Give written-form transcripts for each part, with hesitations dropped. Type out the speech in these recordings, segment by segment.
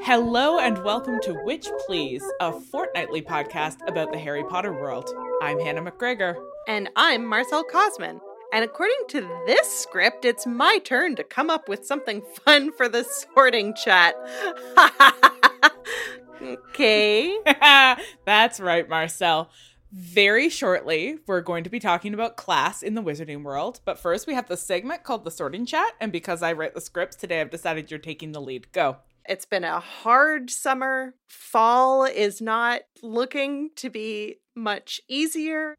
Hello and welcome to Witch Please, a fortnightly podcast about the Harry Potter world. I'm Hannah McGregor. And I'm Marcel Kosman. And according to this script, it's my turn to come up with something fun for the sorting chat. Okay. That's right, Marcel. Very shortly, we're going to be talking about class in the wizarding world. But first, we have the segment called the sorting chat. And because I write the scripts today, I've decided you're taking the lead. Go. It's been a hard summer. Fall is not looking to be much easier.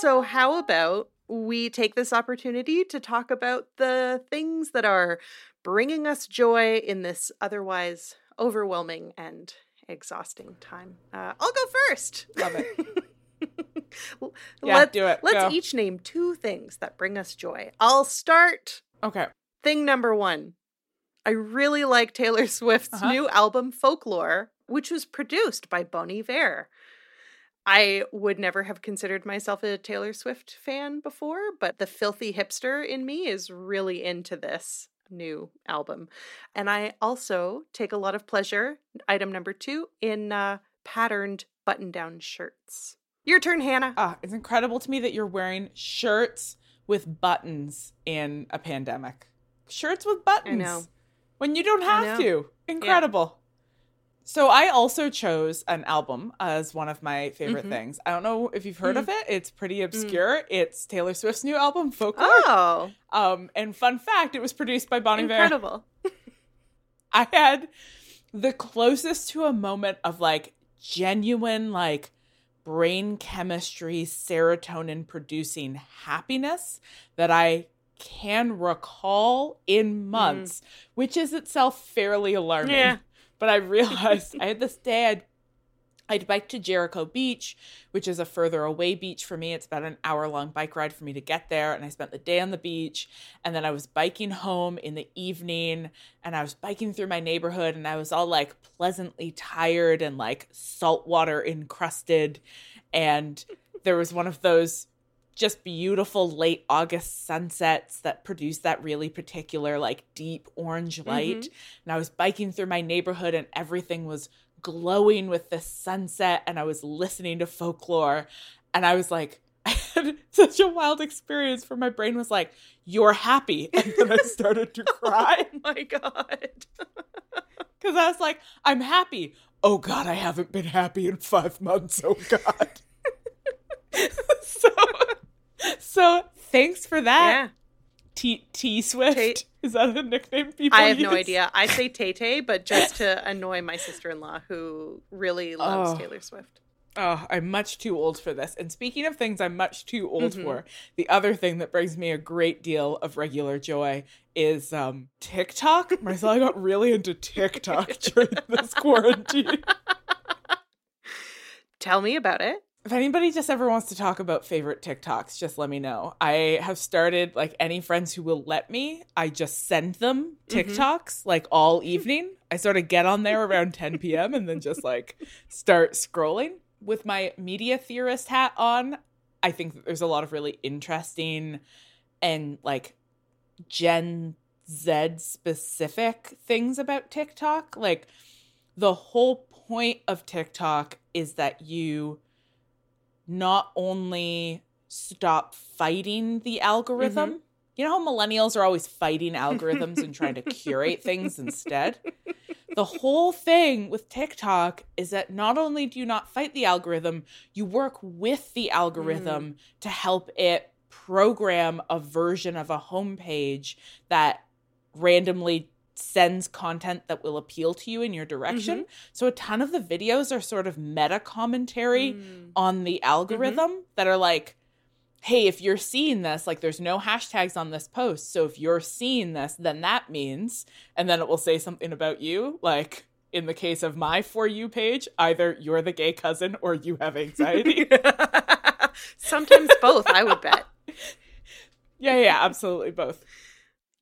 So how about we take this opportunity to talk about the things that are bringing us joy in this otherwise overwhelming and exhausting time. I'll go first. Love it. Yeah, do it. Let's each name two things that bring us joy. I'll start. Okay. Thing number one. I really like Taylor Swift's new album, Folklore, which was produced by Bon Iver. I would never have considered myself a Taylor Swift fan before, but the filthy hipster in me is really into this new album. And I also take a lot of pleasure, item number two, in patterned button-down shirts. Your turn, Hannah. It's incredible to me that you're wearing shirts with buttons in a pandemic. Shirts with buttons. I know. When you don't have to. Incredible. Yeah. So I also chose an album as one of my favorite things. I don't know if you've heard of it. It's pretty obscure. It's Taylor Swift's new album, Folklore. Oh. And fun fact, it was produced by Bon Iver. Incredible. I had the closest to a moment of like genuine like brain chemistry, serotonin producing happiness that I can recall in months, which is itself fairly alarming. Yeah. But I realized I had this day, I'd biked to Jericho Beach, which is a further away beach for me. It's about an hour-long bike ride for me to get there. And I spent the day on the beach. And then I was biking home in the evening. And I was biking through my neighborhood. And I was all, like, pleasantly tired and, like, saltwater encrusted. And there was one of those just beautiful late August sunsets that produce that really particular like deep orange light. And I was biking through my neighborhood and everything was glowing with the sunset and I was listening to Folklore and I was like, I had such a wild experience where my brain was like, you're happy. And then I started to cry. Oh my God. Because I was like, I'm happy. Oh God, I haven't been happy in 5 months. Oh God. So thanks for that. Yeah. T Swift. Is that a nickname people use? I have no idea. I say Tay-Tay, but just to annoy my sister-in-law who really loves Taylor Swift. Oh, I'm much too old for this. And speaking of things I'm much too old for, the other thing that brings me a great deal of regular joy is TikTok. Marcel, I got really into TikTok during this quarantine. Tell me about it. If anybody just ever wants to talk about favorite TikToks, just let me know. I have started, like, any friends who will let me, I just send them TikToks, like, all evening. I sort of get on there around 10 p.m. and then just, like, start scrolling. With my media theorist hat on, I think that there's a lot of really interesting and, like, Gen Z-specific things about TikTok. Like, the whole point of TikTok is that you not only stop fighting the algorithm. You know how millennials are always fighting algorithms and trying to curate things instead? The whole thing with TikTok is that not only do you not fight the algorithm, you work with the algorithm to help it program a version of a homepage that randomly sends content that will appeal to you in your direction. Mm-hmm. So a ton of the videos are sort of meta commentary on the algorithm that are like, hey, if you're seeing this, like there's no hashtags on this post. So if you're seeing this, then that means, and then it will say something about you. Like in the case of my For You page, either you're the gay cousin or you have anxiety. Sometimes both, I would bet. Yeah, absolutely both.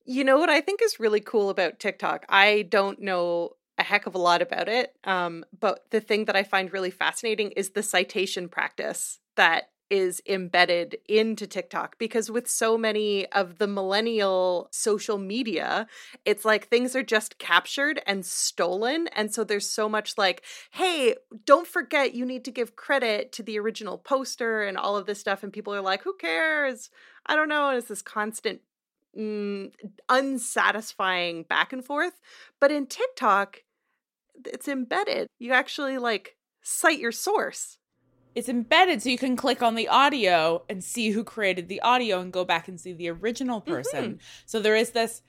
You know what I think is really cool about TikTok? I don't know a heck of a lot about it, but the thing that I find really fascinating is the citation practice that is embedded into TikTok, because with so many of the millennial social media, it's like things are just captured and stolen. And so there's so much like, hey, don't forget you need to give credit to the original poster and all of this stuff. And people are like, who cares? I don't know. And it's this constant unsatisfying back and forth. But in TikTok, it's embedded. You actually like cite your source. It's embedded, so you can click on the audio and see who created the audio and go back and see the original person. So there is this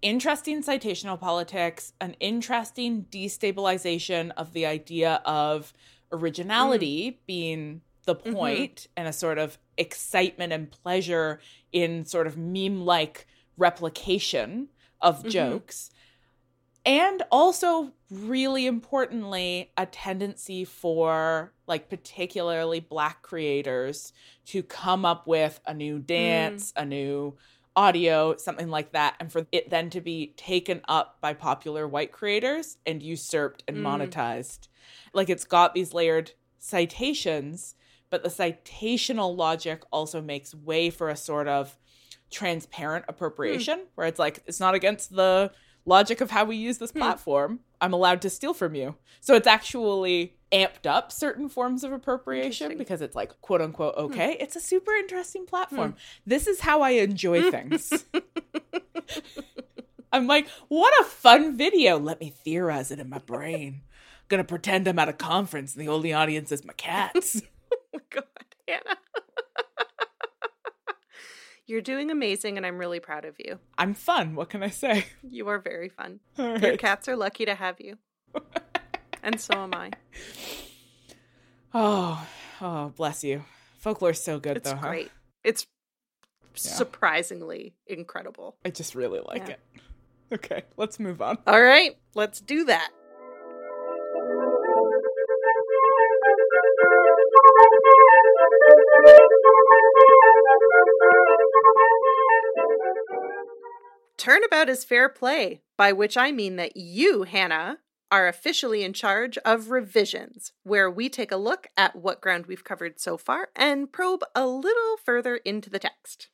interesting citational politics, an interesting destabilization of the idea of originality being the point, and a sort of excitement and pleasure in sort of meme-like replication of jokes. And also, really importantly, a tendency for, like, particularly Black creators to come up with a new dance, a new audio, something like that, and for it then to be taken up by popular white creators and usurped and monetized. Like, it's got these layered citations, but the citational logic also makes way for a sort of transparent appropriation, where it's like, it's not against the logic of how we use this platform, I'm allowed to steal from you. So it's actually amped up certain forms of appropriation because it's like, quote unquote, okay. It's a super interesting platform. This is how I enjoy things. I'm like, what a fun video. Let me theorize it in my brain. I'm going to pretend I'm at a conference and the only audience is my cats. Oh my God, Hannah. You're doing amazing, and I'm really proud of you. I'm fun. What can I say? You are very fun. All right. Your cats are lucky to have you. And so am I. Oh, bless you. Folklore's so good, it's though, huh? It's great. It's surprisingly incredible. I just really like it. Okay, let's move on. All right, let's do that. Turnabout is fair play, by which I mean that you, Hannah, are officially in charge of revisions, where we take a look at what ground we've covered so far and probe a little further into the text.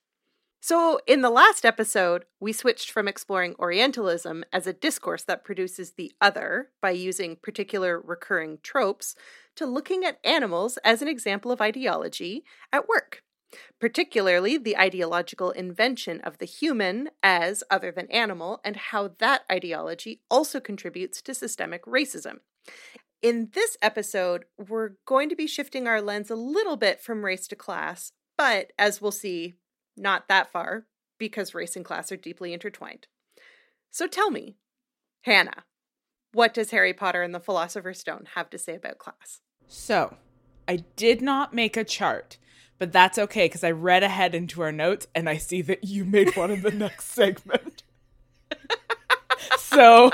So in the last episode, we switched from exploring Orientalism as a discourse that produces the other by using particular recurring tropes to looking at animals as an example of ideology at work. Particularly the ideological invention of the human as other than animal and how that ideology also contributes to systemic racism. In this episode, we're going to be shifting our lens a little bit from race to class, but as we'll see, not that far, because race and class are deeply intertwined. So tell me, Hannah, what does Harry Potter and the Philosopher's Stone have to say about class? So, I did not make a chart. But that's okay, because I read ahead into our notes, and I see that you made one in the next segment. So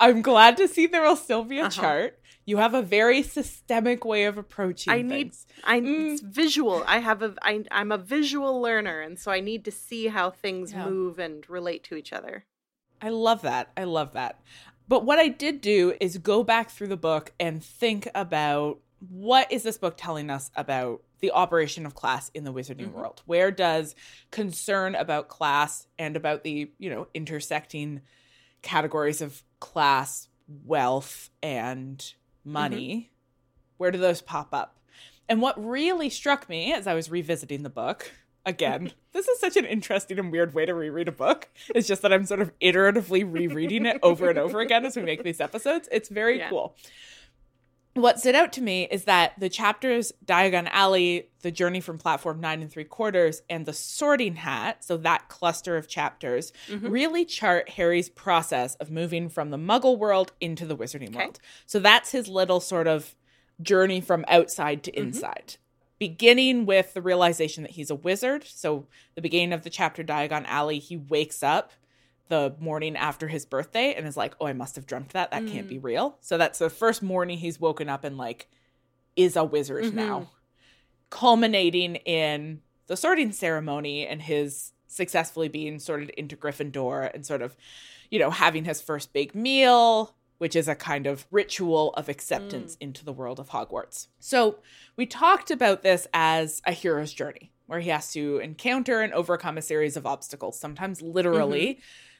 I'm glad to see there will still be a chart. You have a very systemic way of approaching things. It's visual. I'm a visual learner, and so I need to see how things move and relate to each other. I love that. But what I did do is go back through the book and think about, what is this book telling us about the operation of class in the wizarding world? Where does concern about class and about the, intersecting categories of class, wealth, and money, where do those pop up? And what really struck me as I was revisiting the book, again, this is such an interesting and weird way to reread a book. It's just that I'm sort of iteratively rereading it over and over again as we make these episodes. It's very cool. what stood out to me is that the chapters Diagon Alley, the journey from Platform 9 3/4, and the Sorting Hat, so that cluster of chapters, really chart Harry's process of moving from the Muggle world into the wizarding world. So that's his little sort of journey from outside to inside, beginning with the realization that he's a wizard. So the beginning of the chapter Diagon Alley, he wakes up the morning after his birthday and is like, oh, I must have dreamt that. That can't be real. So that's the first morning he's woken up and like is a wizard now, culminating in the sorting ceremony and his successfully being sorted into Gryffindor and sort of, you know, having his first big meal, which is a kind of ritual of acceptance into the world of Hogwarts. So we talked about this as a hero's journey where he has to encounter and overcome a series of obstacles, sometimes literally,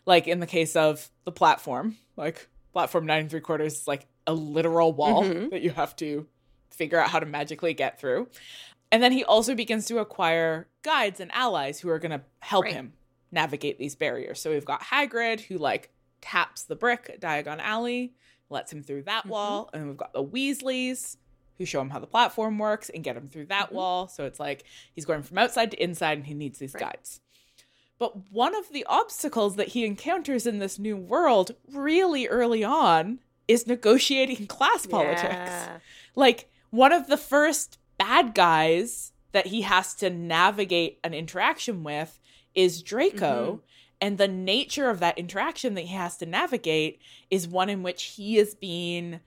like in the case of the platform, like Platform 9 3/4 is like a literal wall that you have to figure out how to magically get through. And then he also begins to acquire guides and allies who are going to help him navigate these barriers. So we've got Hagrid, who like taps the brick at Diagon Alley, lets him through that wall. And we've got the Weasleys, who show him how the platform works and get him through that wall. So it's like he's going from outside to inside and he needs these guides. But one of the obstacles that he encounters in this new world really early on is negotiating class politics. Like one of the first bad guys that he has to navigate an interaction with is Draco. And the nature of that interaction that he has to navigate is one in which he is being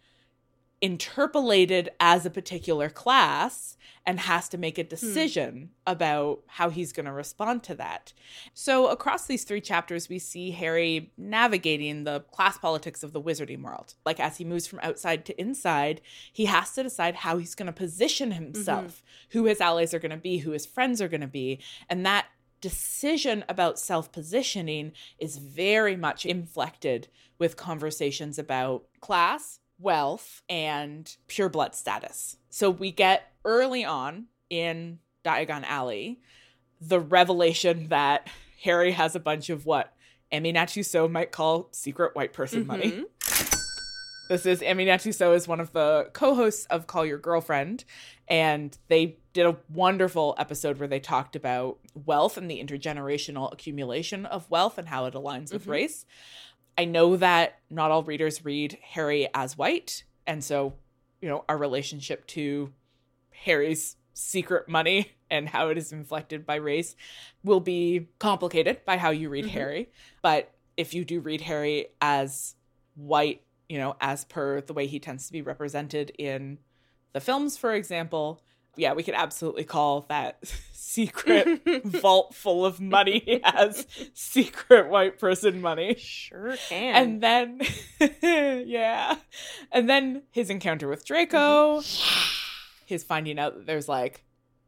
interpolated as a particular class and has to make a decision about how he's going to respond to that. So across these three chapters, we see Harry navigating the class politics of the wizarding world. Like as he moves from outside to inside, he has to decide how he's going to position himself, who his allies are going to be, who his friends are going to be. And that decision about self-positioning is very much inflected with conversations about class, wealth, and pure blood status. So we get early on in Diagon Alley the revelation that Harry has a bunch of what Aminatou Sow might call secret white person money. This is Aminatou Sow is one of the co-hosts of Call Your Girlfriend, and they did a wonderful episode where they talked about wealth and the intergenerational accumulation of wealth and how it aligns with race. I know that not all readers read Harry as white. And so, you know, our relationship to Harry's secret money and how it is inflected by race will be complicated by how you read Harry. But if you do read Harry as white, you know, as per the way he tends to be represented in the films, for example, yeah, we could absolutely call that secret vault full of money he has secret white person money. Sure can. And then, yeah. And then his encounter with Draco, his finding out that there's like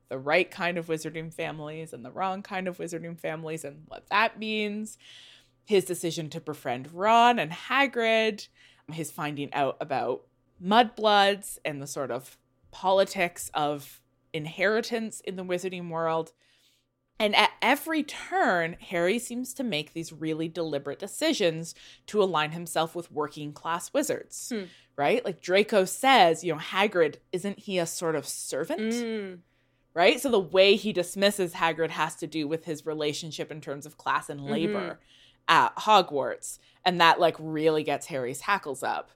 the right kind of wizarding families and the wrong kind of wizarding families and what that means. His decision to befriend Ron and Hagrid, his finding out about mudbloods and the sort of politics of inheritance in the wizarding world. And at every turn, Harry seems to make these really deliberate decisions to align himself with working class wizards, right? Like Draco says, you know, Hagrid, isn't he a sort of servant, right? So the way he dismisses Hagrid has to do with his relationship in terms of class and labor at Hogwarts. And that like really gets Harry's hackles up.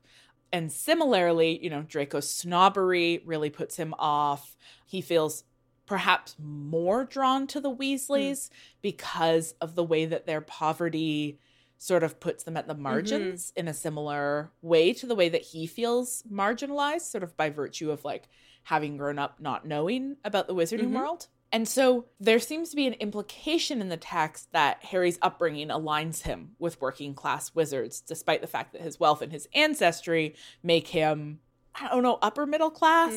And similarly, you know, Draco's snobbery really puts him off. He feels perhaps more drawn to the Weasleys because of the way that their poverty sort of puts them at the margins in a similar way to the way that he feels marginalized, sort of by virtue of like having grown up not knowing about the wizarding world. And so there seems to be an implication in the text that Harry's upbringing aligns him with working class wizards, despite the fact that his wealth and his ancestry make him, I don't know, upper middle class,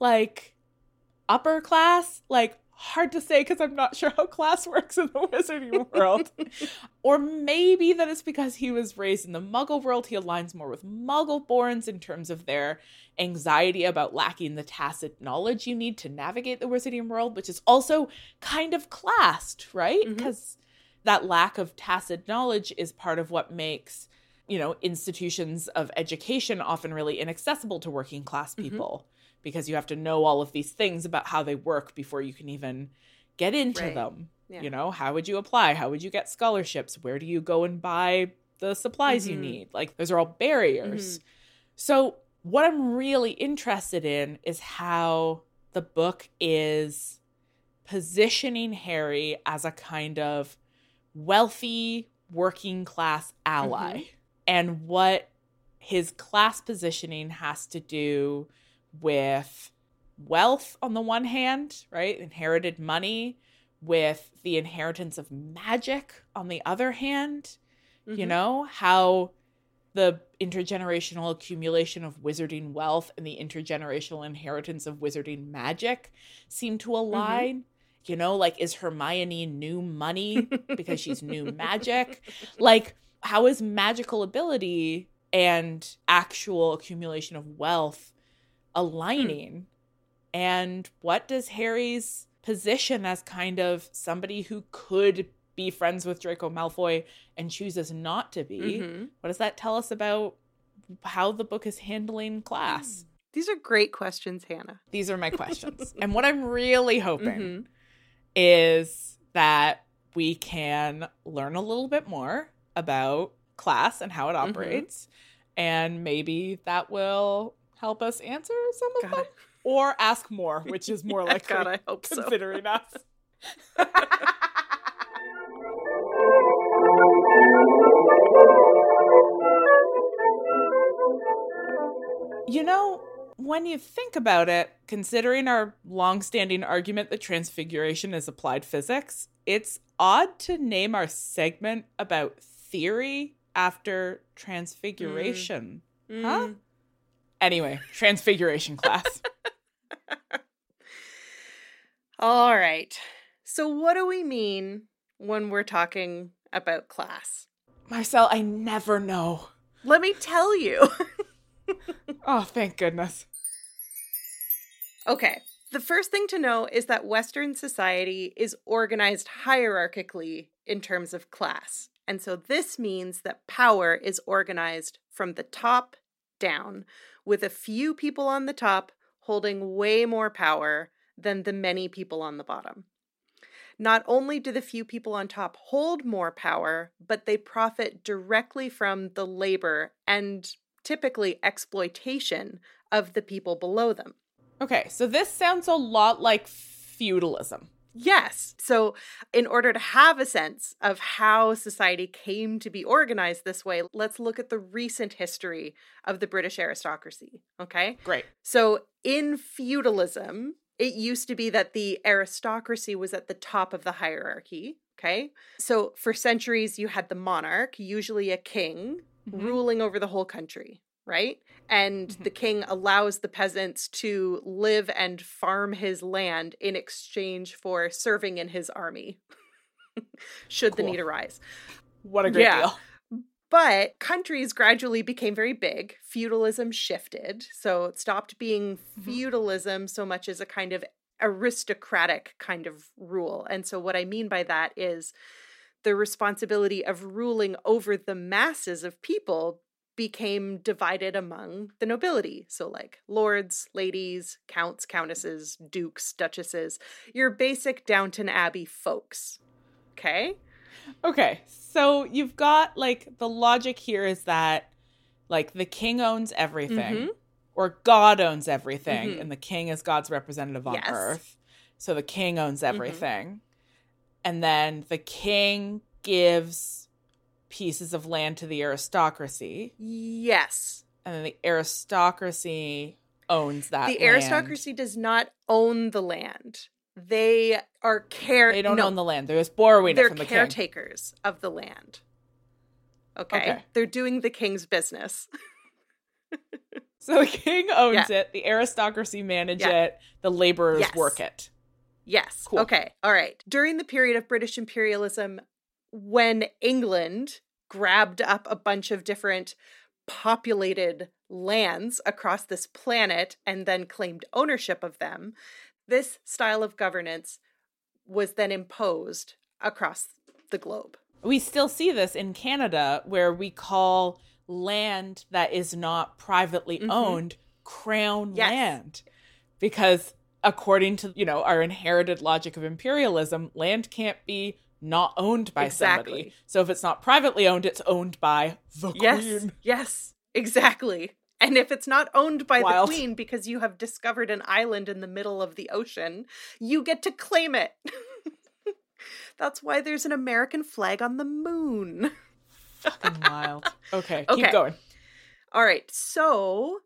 like upper class, like hard to say because I'm not sure how class works in the wizarding world. Or maybe that it's because he was raised in the Muggle world. He aligns more with Muggle-borns in terms of their anxiety about lacking the tacit knowledge you need to navigate the wizarding world, which is also kind of classed, right? Because that lack of tacit knowledge is part of what makes you know, institutions of education often really inaccessible to working class people because you have to know all of these things about how they work before you can even get into them. Yeah. You know, how would you apply? How would you get scholarships? Where do you go and buy the supplies you need? Like, those are all barriers. So what I'm really interested in is how the book is positioning Harry as a kind of wealthy working class ally and what his class positioning has to do with wealth on the one hand, right? Inherited money, with the inheritance of magic on the other hand, you know, how the intergenerational accumulation of wizarding wealth and the intergenerational inheritance of wizarding magic seem to align. You know, like, is Hermione new money because she's new magic? Like, how is magical ability and actual accumulation of wealth aligning? And what does Harry's position as kind of somebody who could be friends with Draco Malfoy and chooses not to be, what does that tell us about how the book is handling class? These are great questions, Hannah. These are my questions. And what I'm really hoping is that we can learn a little bit more about class and how it operates. And maybe that will help us answer some of them or ask more, which is more likely, God, I hope considering so. Us. You know, when you think about it, considering our longstanding argument that transfiguration is applied physics, it's odd to name our segment about theory after transfiguration. Huh? Anyway, transfiguration class. All right. So what do we mean when we're talking about class? Marcel, I never know. Let me tell you. Oh, thank goodness. Okay. The first thing to know is that Western society is organized hierarchically in terms of class. And so this means that power is organized from the top down, with a few people on the top holding way more power than the many people on the bottom. Not only do the few people on top hold more power, but they profit directly from the labor and typically exploitation of the people below them. Okay, so this sounds a lot like feudalism. Yes. So in order to have a sense of how society came to be organized this way, let's look at the recent history of the British aristocracy. Okay? Great. So in feudalism, it used to be that the aristocracy was at the top of the hierarchy. Okay? So for centuries, you had the monarch, usually a king, ruling over the whole country, right? And the king allows the peasants to live and farm his land in exchange for serving in his army, should the need arise. What a great deal. But countries gradually became very big. Feudalism shifted. So it stopped being feudalism so much as a kind of aristocratic kind of rule. And so what I mean by that is the responsibility of ruling over the masses of people became divided among the nobility. So like lords, ladies, counts, countesses, dukes, duchesses, your basic Downton Abbey folks. Okay? Okay. So you've got, like, the logic here is that, like, the king owns everything or God owns everything and the king is God's representative on earth. So the king owns everything. And then the king gives pieces of land to the aristocracy. Yes. And then the aristocracy owns that land. The aristocracy does not own the land. They are They don't own the land. They're just borrowing it from the king. They're caretakers of the land. Okay? They're doing the king's business. So the king owns it. The aristocracy manage it. The laborers work it. Yes. Cool. Okay. All right. During the period of British imperialism, when England grabbed up a bunch of different populated lands across this planet and then claimed ownership of them, this style of governance was then imposed across the globe. We still see this in Canada, where we call land that is not privately owned crown land, because according to, you know, our inherited logic of imperialism, land can't be not owned by somebody. So if it's not privately owned, it's owned by the queen. Yes, exactly. And if it's not owned by the queen because you have discovered an island in the middle of the ocean, you get to claim it. That's why there's an American flag on the moon. Fucking wild. Okay, keep going. All right, so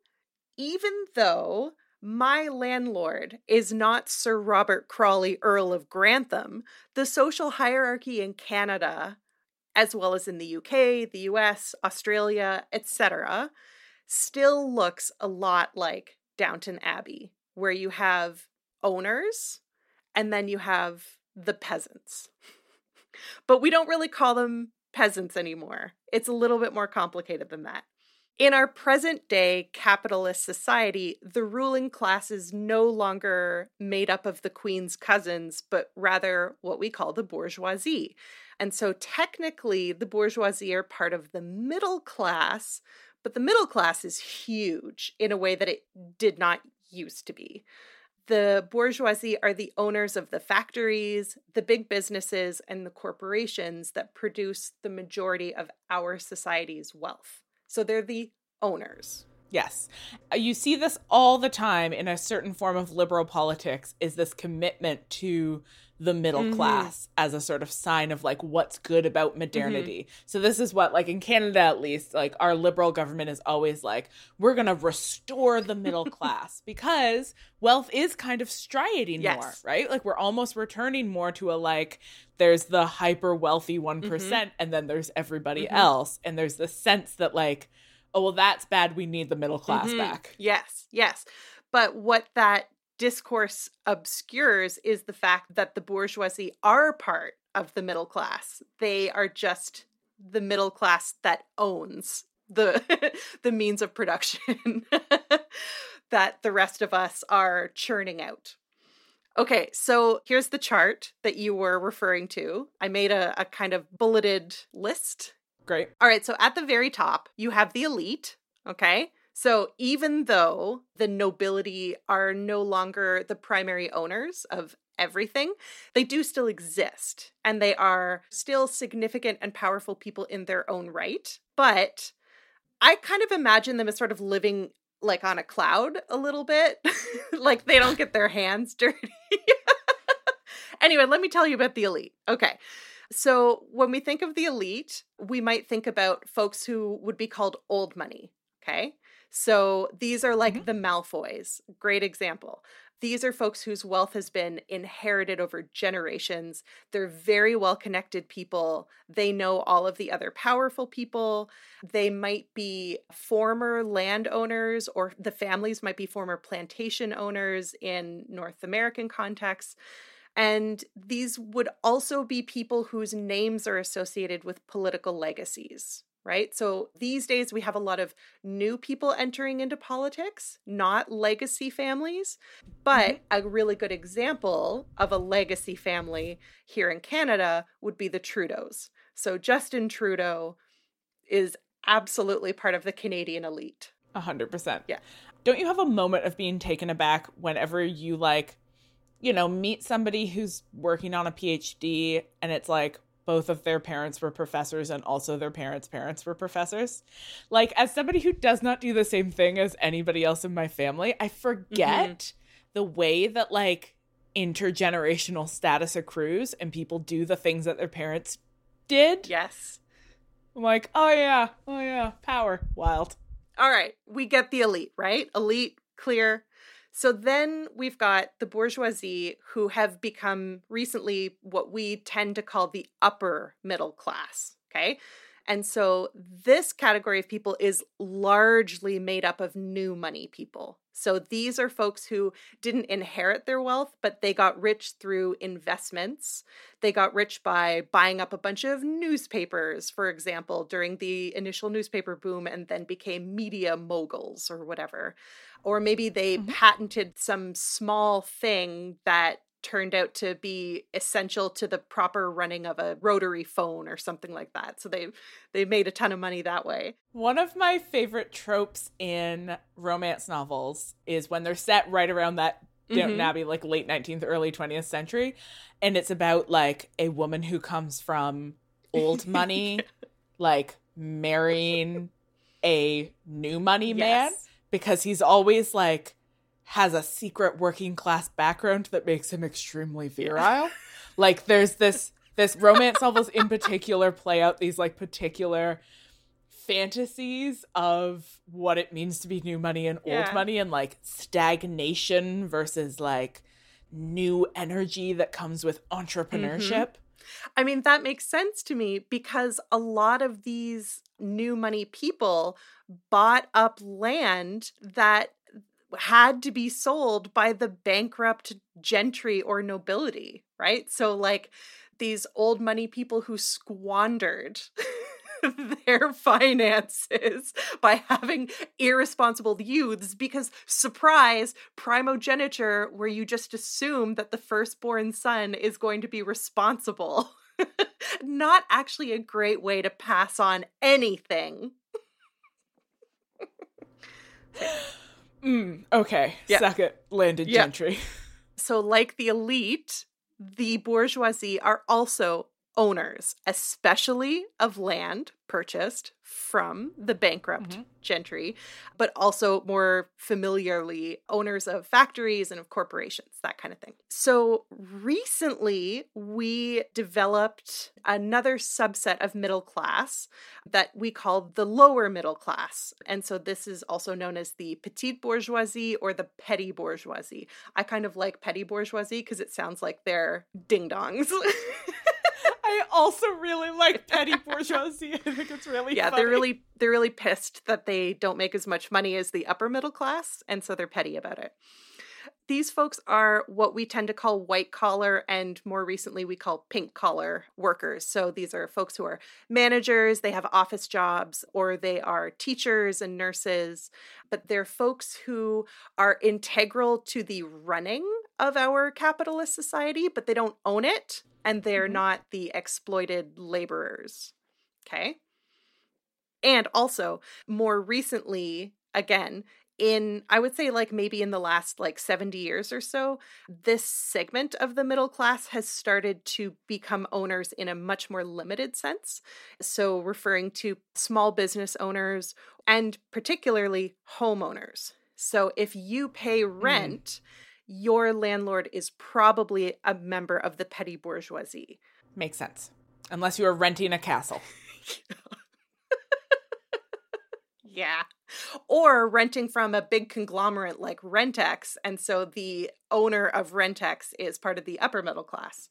even though my landlord is not Sir Robert Crawley, Earl of Grantham, the social hierarchy in Canada, as well as in the UK, the US, Australia, etc., still looks a lot like Downton Abbey, where you have owners and then you have the peasants. But we don't really call them peasants anymore. It's a little bit more complicated than that. In our present day capitalist society, the ruling class is no longer made up of the queen's cousins, but rather what we call the bourgeoisie. And so technically, the bourgeoisie are part of the middle class, but the middle class is huge in a way that it did not used to be. The bourgeoisie are the owners of the factories, the big businesses, and the corporations that produce the majority of our society's wealth. So they're the owners. Yes. You see this all the time in a certain form of liberal politics, is this commitment to the middle class as a sort of sign of like what's good about modernity. So this is what, like in Canada at least, like our liberal government is always like, we're going to restore the middle class because wealth is kind of striating more, right? Like we're almost returning more to a like, there's the hyper wealthy 1% and then there's everybody else. And there's this sense that like, oh, well, that's bad. We need the middle class back. Yes, yes. But what that discourse obscures is the fact that the bourgeoisie are part of the middle class. They are just the middle class that owns the the means of production that the rest of us are churning out. Okay, so here's the chart that you were referring to. I made a kind of bulleted list. Great. All right, so at the very top, you have the elite, okay? So even though the nobility are no longer the primary owners of everything, they do still exist, and they are still significant and powerful people in their own right. But I kind of imagine them as sort of living like on a cloud a little bit, like they don't get their hands dirty. Anyway, let me tell you about the elite. Okay. So when we think of the elite, we might think about folks who would be called old money, okay? So these are like the Malfoys, great example. These are folks whose wealth has been inherited over generations. They're very well-connected people. They know all of the other powerful people. They might be former landowners, or the families might be former plantation owners in North American contexts. And these would also be people whose names are associated with political legacies, right? So these days we have a lot of new people entering into politics, not legacy families. But a really good example of a legacy family here in Canada would be the Trudeaus. So Justin Trudeau is absolutely part of the Canadian elite. 100%. Yeah. Don't you have a moment of being taken aback whenever you like, you know, meet somebody who's working on a PhD and it's like both of their parents were professors and also their parents' parents were professors? Like, as somebody who does not do the same thing as anybody else in my family, I forget the way that like intergenerational status accrues and people do the things that their parents did. Yes. I'm like, oh yeah, power, wild. All right, we get the elite, right? Elite, clear. So then we've got the bourgeoisie, who have become recently what we tend to call the upper middle class, okay? And so this category of people is largely made up of new money people. So these are folks who didn't inherit their wealth, but they got rich through investments. They got rich by buying up a bunch of newspapers, for example, during the initial newspaper boom, and then became media moguls or whatever. Or maybe they patented some small thing that turned out to be essential to the proper running of a rotary phone or something like that. So they made a ton of money that way. One of my favorite tropes in romance novels is when they're set right around that Downton Abbey, like late 19th, early 20th century. And it's about like a woman who comes from old money, like marrying a new money man, because he's always like has a secret working class background that makes him extremely virile. Like there's this romance novels in particular play out these like particular fantasies of what it means to be new money and old money, and like stagnation versus like new energy that comes with entrepreneurship. I mean, that makes sense to me because a lot of these new money people bought up land that had to be sold by the bankrupt gentry or nobility, right? So like these old money people who squandered their finances by having irresponsible youths, because surprise, primogeniture, where you just assume that the firstborn son is going to be responsible. Not actually a great way to pass on anything. Okay. Yeah. Suck it, landed gentry. So like the elite, the bourgeoisie are also owners, especially of land purchased from the bankrupt gentry, but also more familiarly owners of factories and of corporations, that kind of thing. So recently we developed another subset of middle class that we call the lower middle class. And so this is also known as the petite bourgeoisie or the petty bourgeoisie. I kind of like petty bourgeoisie because it sounds like they're ding-dongs. I also really like petty bourgeoisie. I think it's really funny. They're really pissed that they don't make as much money as the upper middle class, and so they're petty about it. These folks are what we tend to call white collar, and more recently we call pink collar workers. So these are folks who are managers, they have office jobs, or they are teachers and nurses, but they're folks who are integral to the running of our capitalist society, but they don't own it. And they're not the exploited laborers, okay? And also, more recently, again, I would say like maybe in the last like 70 years or so, this segment of the middle class has started to become owners in a much more limited sense. So referring to small business owners and particularly homeowners. So if you pay rent... your landlord is probably a member of the petty bourgeoisie. Makes sense. Unless you are renting a castle. Or renting from a big conglomerate like Rentex. And so the owner of Rentex is part of the upper middle class.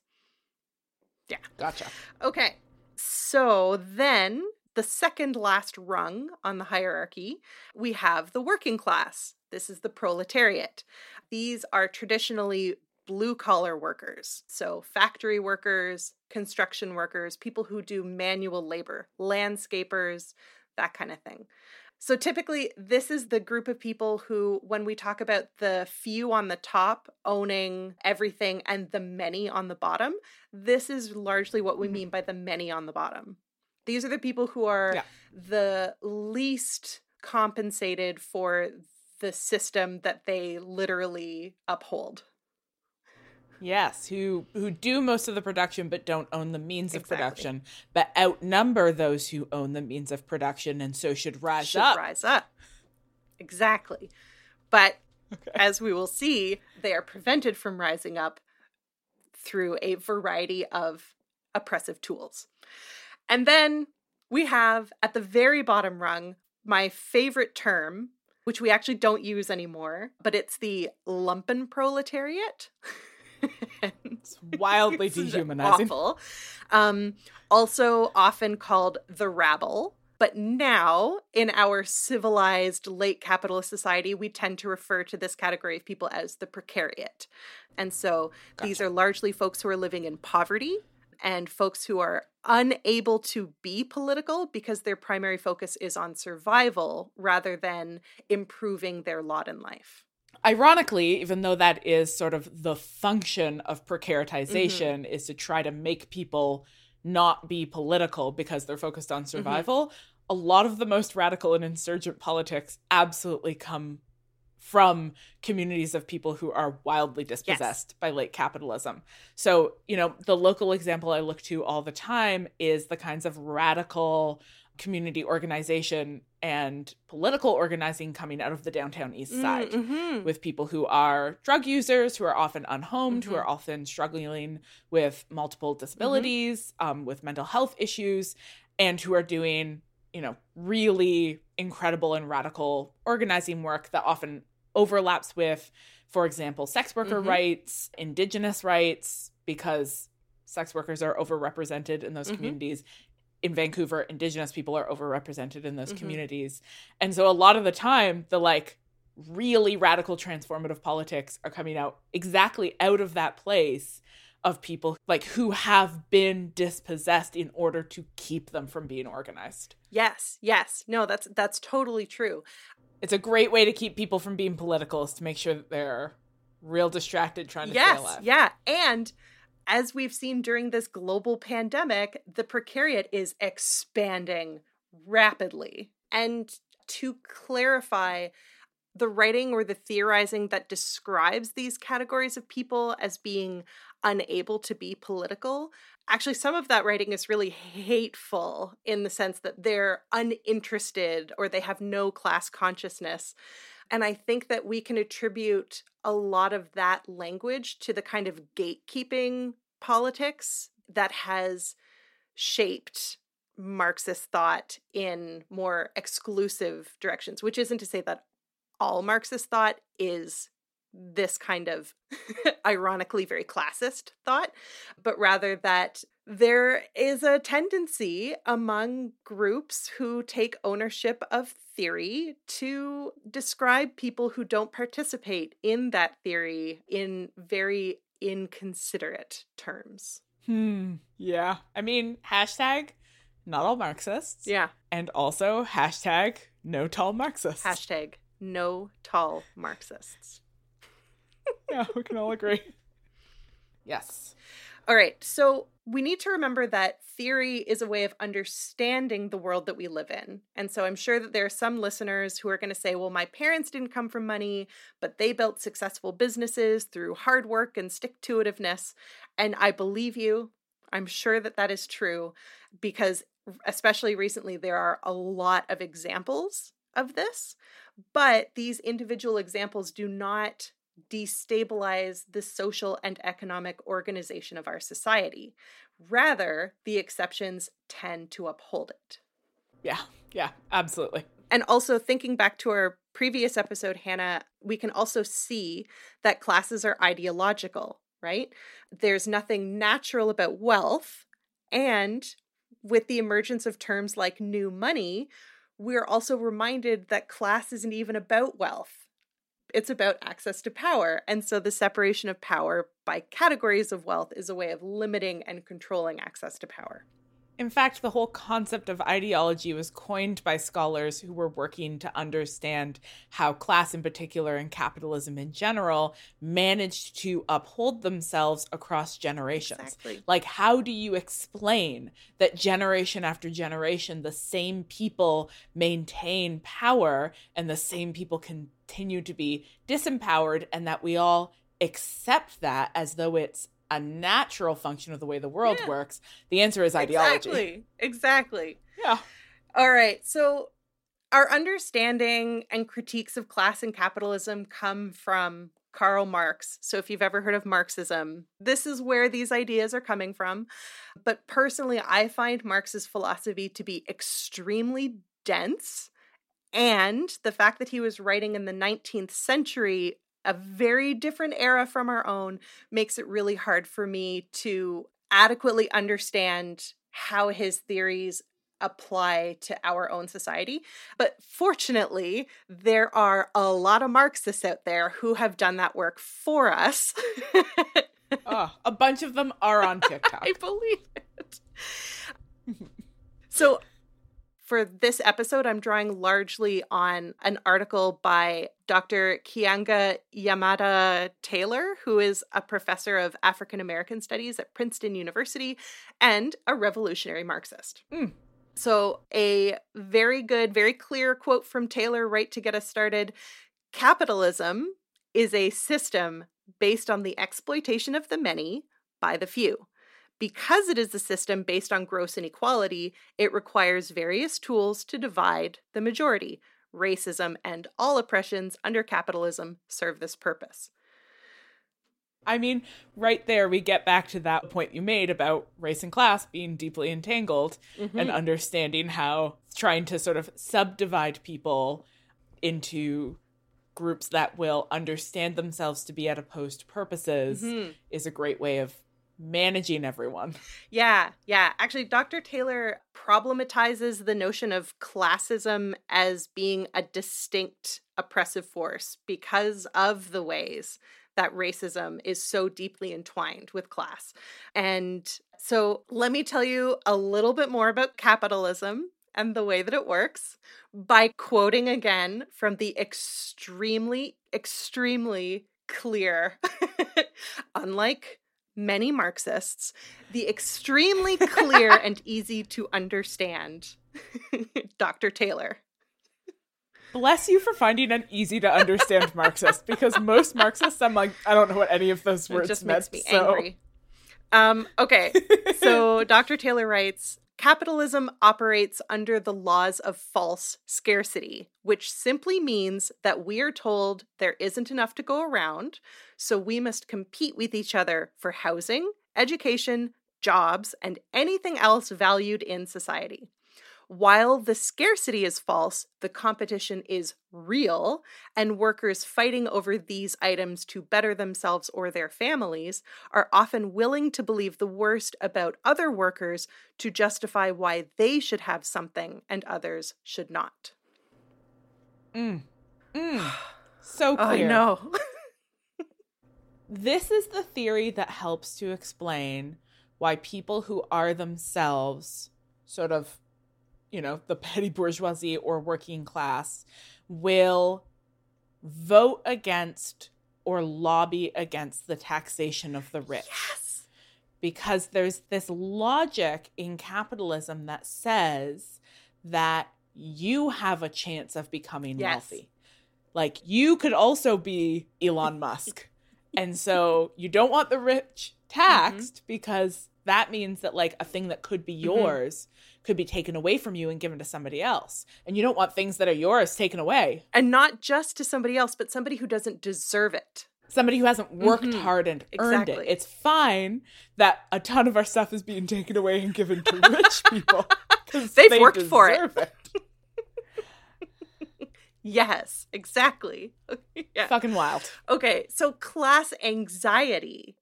Yeah. Gotcha. Okay. So then the second last rung on the hierarchy, we have the working class. This is the proletariat. These are traditionally blue-collar workers. So factory workers, construction workers, people who do manual labor, landscapers, that kind of thing. So typically, this is the group of people who, when we talk about the few on the top owning everything and the many on the bottom, this is largely what we mean by the many on the bottom. These are the people who are the least compensated for the system that they literally uphold. Yes, who do most of the production but don't own the means of production, but outnumber those who own the means of production and so should rise up. Exactly. But as we will see, they are prevented from rising up through a variety of oppressive tools. And then we have at the very bottom rung, my favorite term, which we actually don't use anymore, but it's the lumpen proletariat. It's wildly dehumanizing. Awful. Also often called the rabble. But now, in our civilized late capitalist society, we tend to refer to this category of people as the precariat. And so these are largely folks who are living in poverty and folks who are unable to be political because their primary focus is on survival rather than improving their lot in life. Ironically, even though that is sort of the function of precaritization, mm-hmm. is to try to make people not be political because they're focused on survival, mm-hmm. a lot of the most radical and insurgent politics absolutely come from communities of people who are wildly dispossessed yes. by late capitalism. So, you know, the local example I look to all the time is the kinds of radical community organization and political organizing coming out of the downtown east side mm-hmm. with people who are drug users, who are often unhomed, mm-hmm. who are often struggling with multiple disabilities, mm-hmm. With mental health issues, and who are doing, you know, really incredible and radical organizing work that often overlaps with, for example, sex worker mm-hmm. rights, indigenous rights, because sex workers are overrepresented in those mm-hmm. communities. In Vancouver, indigenous people are overrepresented in those mm-hmm. communities. And so a lot of the time, the like really radical transformative politics are coming out exactly out of that place of people like who have been dispossessed in order to keep them from being organized. Yes, yes. No, that's totally true. It's a great way to keep people from being political is to make sure that they're real distracted trying to stay alive. Yes, yeah. And as we've seen during this global pandemic, the precariat is expanding rapidly. And to clarify, the writing or the theorizing that describes these categories of people as being unable to be political, actually some of that writing is really hateful in the sense that they're uninterested or they have no class consciousness. And I think that we can attribute a lot of that language to the kind of gatekeeping politics that has shaped Marxist thought in more exclusive directions, which isn't to say that all Marxist thought is this kind of ironically very classist thought, but rather that there is a tendency among groups who take ownership of theory to describe people who don't participate in that theory in very inconsiderate terms. Yeah. I mean, # not all Marxists. Yeah. And also # no tall Marxists. # no tall Marxists. Yeah, we can all agree. Yes. All right. So we need to remember that theory is a way of understanding the world that we live in. And so I'm sure that there are some listeners who are going to say, well, my parents didn't come from money, but they built successful businesses through hard work and stick-to-itiveness. And I believe you. I'm sure that that is true because especially recently, there are a lot of examples of this, but these individual examples do not destabilize the social and economic organization of our society. Rather, the exceptions tend to uphold it. Yeah, absolutely. And also thinking back to our previous episode, Hannah, we can also see that classes are ideological, right? There's nothing natural about wealth. And with the emergence of terms like new money, we're also reminded that class isn't even about wealth. It's about access to power. And so the separation of power by categories of wealth is a way of limiting and controlling access to power. In fact, the whole concept of ideology was coined by scholars who were working to understand how class in particular and capitalism in general managed to uphold themselves across generations. Exactly. Like, how do you explain that generation after generation, the same people maintain power and the same people continue to be disempowered, and that we all accept that as though it's a natural function of the way the world works? The answer is ideology. Exactly. Yeah. All right. So our understanding and critiques of class and capitalism come from Karl Marx. So if you've ever heard of Marxism, this is where these ideas are coming from. But personally, I find Marx's philosophy to be extremely dense. And the fact that he was writing in the 19th century, a very different era from our own, makes it really hard for me to adequately understand how his theories apply to our own society. But fortunately, there are a lot of Marxists out there who have done that work for us. A bunch of them are on TikTok. I believe it. So for this episode, I'm drawing largely on an article by Dr. Kianga Yamada Taylor, who is a professor of African American Studies at Princeton University and a revolutionary Marxist. Mm. So a very good, very clear quote from Taylor right to get us started. Capitalism is a system based on the exploitation of the many by the few. Because it is a system based on gross inequality, it requires various tools to divide the majority. Racism and all oppressions under capitalism serve this purpose. I mean, right there, we get back to that point you made about race and class being deeply entangled and understanding how trying to sort of subdivide people into groups that will understand themselves to be at opposed purposes is a great way of managing everyone. Yeah. Actually, Dr. Taylor problematizes the notion of classism as being a distinct oppressive force because of the ways that racism is so deeply entwined with class. And so let me tell you a little bit more about capitalism and the way that it works by quoting again from the extremely, extremely clear, unlike many Marxists, the extremely clear and easy to understand Dr. Taylor. Bless you for finding an easy to understand Marxist, because most Marxists, I'm like, I don't know what any of those words meant. It just makes me angry. Okay, so Dr. Taylor writes, capitalism operates under the laws of false scarcity, which simply means that we are told there isn't enough to go around, so we must compete with each other for housing, education, jobs, and anything else valued in society. While the scarcity is false, the competition is real, and workers fighting over these items to better themselves or their families are often willing to believe the worst about other workers to justify why they should have something and others should not. So clear. I know. This is the theory that helps to explain why people who are themselves sort of, you know, the petty bourgeoisie or working class will vote against or lobby against the taxation of the rich. Yes. Because there's this logic in capitalism that says that you have a chance of becoming wealthy. Like, you could also be Elon Musk. And so you don't want the rich taxed because that means that, like, a thing that could be yours could be taken away from you and given to somebody else. And you don't want things that are yours taken away. And not just to somebody else, but somebody who doesn't deserve it. Somebody who hasn't worked hard and earned it. It's fine that a ton of our stuff is being taken away and given to rich people. Because they worked for it. Yes, exactly. Yeah. Fucking wild. Okay, so class anxiety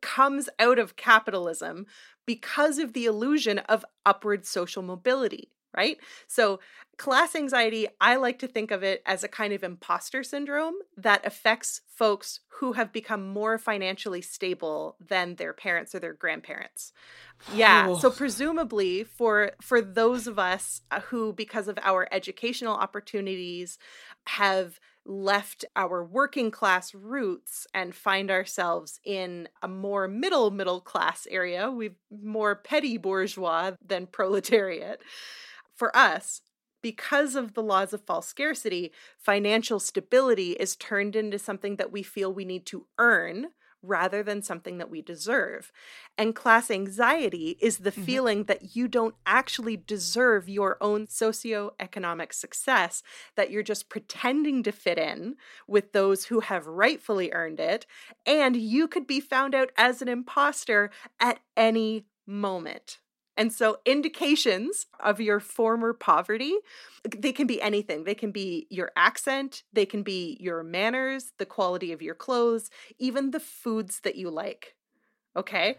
comes out of capitalism because of the illusion of upward social mobility, right? So class anxiety, I like to think of it as a kind of imposter syndrome that affects folks who have become more financially stable than their parents or their grandparents. Yeah. Oh. So presumably for those of us who, because of our educational opportunities, have left our working class roots and find ourselves in a more middle class area, we've more petty bourgeois than proletariat. For us, because of the laws of false scarcity, financial stability is turned into something that we feel we need to earn rather than something that we deserve. And class anxiety is the feeling that you don't actually deserve your own socioeconomic success, that you're just pretending to fit in with those who have rightfully earned it, and you could be found out as an imposter at any moment. And so indications of your former poverty, they can be anything. They can be your accent, they can be your manners, the quality of your clothes, even the foods that you like. Okay?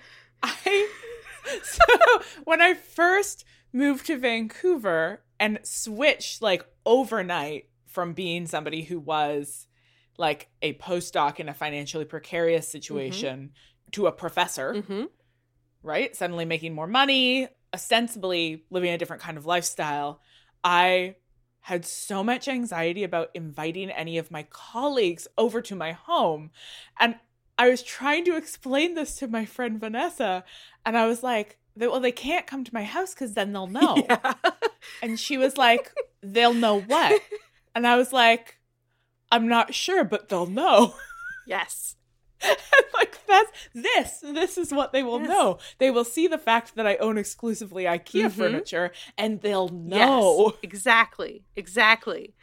So when I first moved to Vancouver and switched like overnight from being somebody who was like a postdoc in a financially precarious situation to a professor, right? Suddenly making more money, ostensibly living a different kind of lifestyle. I had so much anxiety about inviting any of my colleagues over to my home. And I was trying to explain this to my friend Vanessa, and I was like, well, they can't come to my house because then they'll know. Yeah. And she was like, they'll know what? And I was like, I'm not sure, but they'll know. Yes. Like, that's this is what they will know. They will see the fact that I own exclusively IKEA furniture, and they'll know. Yes, exactly.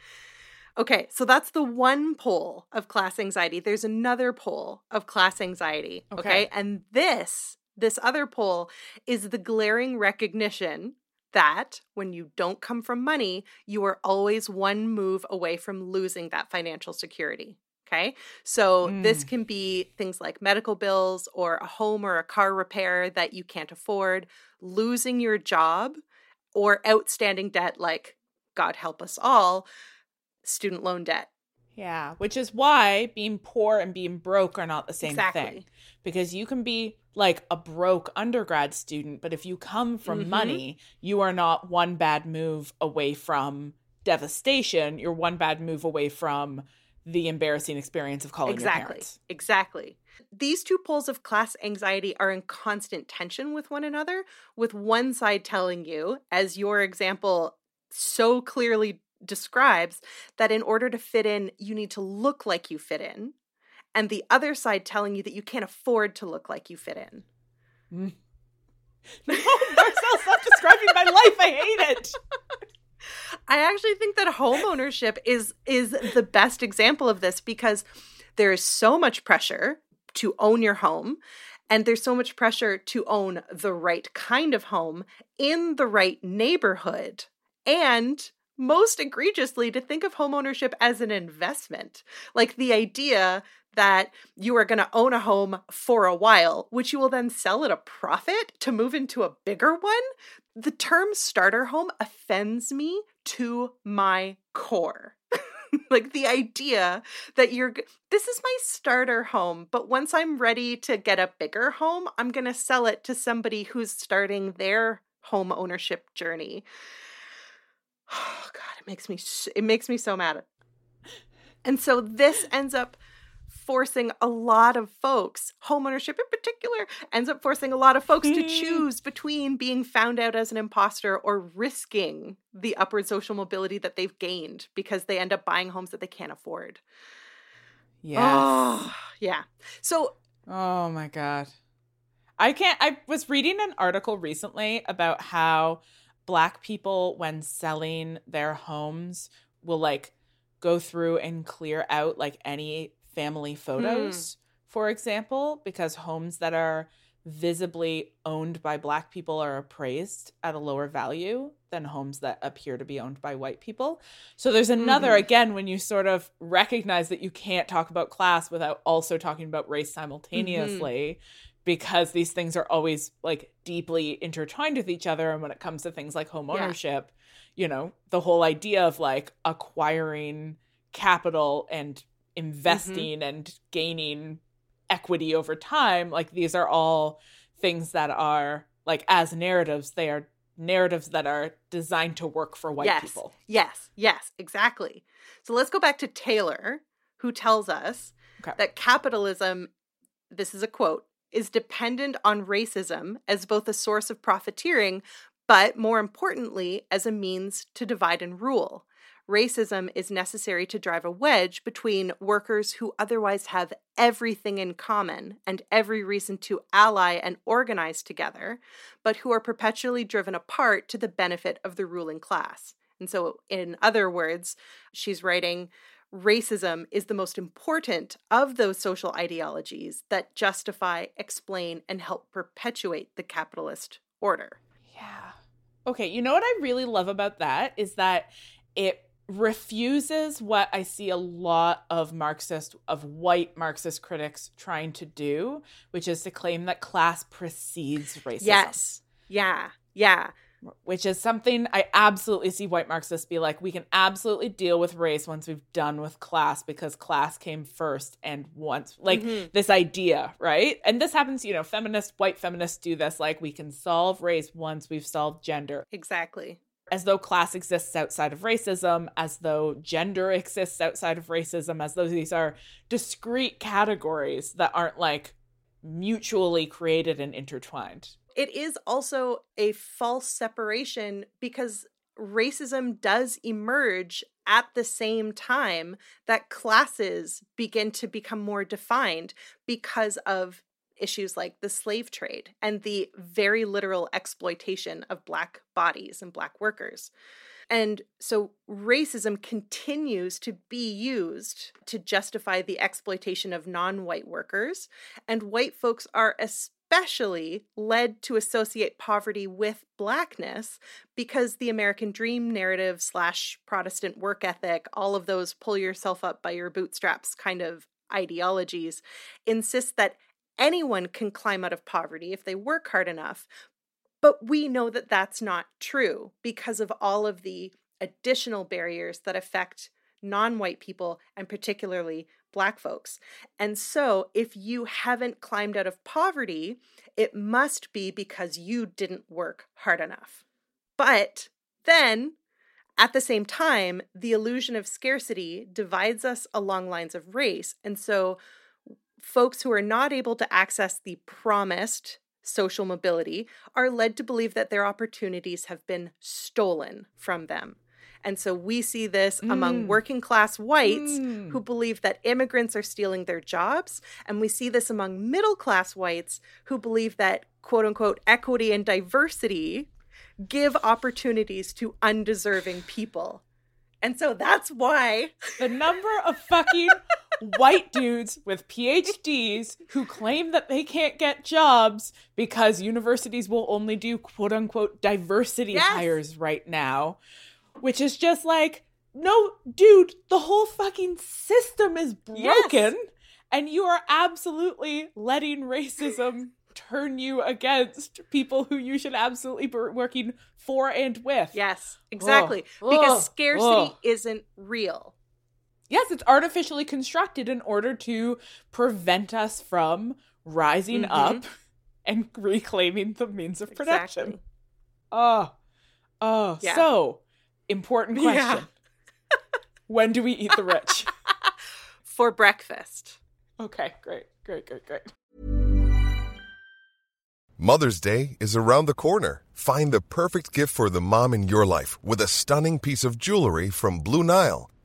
Okay, so that's the one poll of class anxiety. There's another poll of class anxiety. Okay? And this other poll is the glaring recognition that when you don't come from money, you are always one move away from losing that financial security. Okay. So this can be things like medical bills or a home or a car repair that you can't afford, losing your job, or outstanding debt like, God help us all, student loan debt. Yeah. Which is why being poor and being broke are not the same thing. Because you can be like a broke undergrad student, but if you come from money, you are not one bad move away from devastation. You're one bad move away from the embarrassing experience of calling your parents. Exactly. These two poles of class anxiety are in constant tension with one another, with one side telling you, as your example so clearly describes, that in order to fit in, you need to look like you fit in, and the other side telling you that you can't afford to look like you fit in. No, Marcel, stop describing my life. I hate it. I actually think that home ownership is the best example of this, because there is so much pressure to own your home, and there's so much pressure to own the right kind of home in the right neighborhood, and most egregiously to think of home ownership as an investment. Like the idea that you are going to own a home for a while, which you will then sell at a profit to move into a bigger one. The term starter home offends me to my core. Like the idea that this is my starter home, but once I'm ready to get a bigger home, I'm going to sell it to somebody who's starting their home ownership journey. Oh God, it makes me so mad. And so this ends up forcing a lot of folks, homeownership in particular, ends up forcing a lot of folks to choose between being found out as an imposter or risking the upward social mobility that they've gained because they end up buying homes that they can't afford. Yes. Oh, yeah. So. Oh my God. I was reading an article recently about how Black people, when selling their homes, will like go through and clear out like any family photos, for example, because homes that are visibly owned by Black people are appraised at a lower value than homes that appear to be owned by white people. So there's another, again, when you sort of recognize that you can't talk about class without also talking about race simultaneously, because these things are always like deeply intertwined with each other. And when it comes to things like home ownership, you know, the whole idea of like acquiring capital and investing and gaining equity over time, like these are all things that are like, as narratives, they are narratives that are designed to work for white people. Yes, exactly. So let's go back to Taylor, who tells us that capitalism, this is a quote, is dependent on racism as both a source of profiteering, but more importantly, as a means to divide and rule. Racism is necessary to drive a wedge between workers who otherwise have everything in common and every reason to ally and organize together, but who are perpetually driven apart to the benefit of the ruling class. And so, in other words, she's writing, racism is the most important of those social ideologies that justify, explain, and help perpetuate the capitalist order. Yeah. Okay, you know what I really love about that is that it refuses what I see a lot of white Marxist critics trying to do, which is to claim that class precedes racism. Yes. Yeah. Which is something I absolutely see white Marxists be like, we can absolutely deal with race once we've done with class, because class came first. And once, like, this idea, right? And this happens, you know, white feminists do this, like, we can solve race once we've solved gender. Exactly. as though class exists outside of racism, as though gender exists outside of racism, as though these are discrete categories that aren't like mutually created and intertwined. It is also a false separation because racism does emerge at the same time that classes begin to become more defined because of issues like the slave trade and the very literal exploitation of Black bodies and Black workers. And so racism continues to be used to justify the exploitation of non-white workers, and white folks are especially led to associate poverty with Blackness because the American dream narrative / Protestant work ethic, all of those pull yourself up by your bootstraps kind of ideologies, insist that anyone can climb out of poverty if they work hard enough. But we know that that's not true because of all of the additional barriers that affect non-white people and particularly Black folks. And so if you haven't climbed out of poverty, it must be because you didn't work hard enough. But then, at the same time, the illusion of scarcity divides us along lines of race. And so folks who are not able to access the promised social mobility are led to believe that their opportunities have been stolen from them. And so we see this among working class whites who believe that immigrants are stealing their jobs. And we see this among middle class whites who believe that, quote unquote, equity and diversity give opportunities to undeserving people. And so that's why the number of fucking white dudes with PhDs who claim that they can't get jobs because universities will only do, quote unquote, diversity hires right now. Which is just like, no, dude, the whole fucking system is broken. Yes. And you are absolutely letting racism turn you against people who you should absolutely be working for and with. Yes, exactly. Whoa. Because scarcity isn't real. Yes, it's artificially constructed in order to prevent us from rising up and reclaiming the means of production. Exactly. Yeah. So... important question. Yeah. When do we eat the rich? For breakfast. Okay, great. Mother's Day is around the corner. Find the perfect gift for the mom in your life with a stunning piece of jewelry from Blue Nile.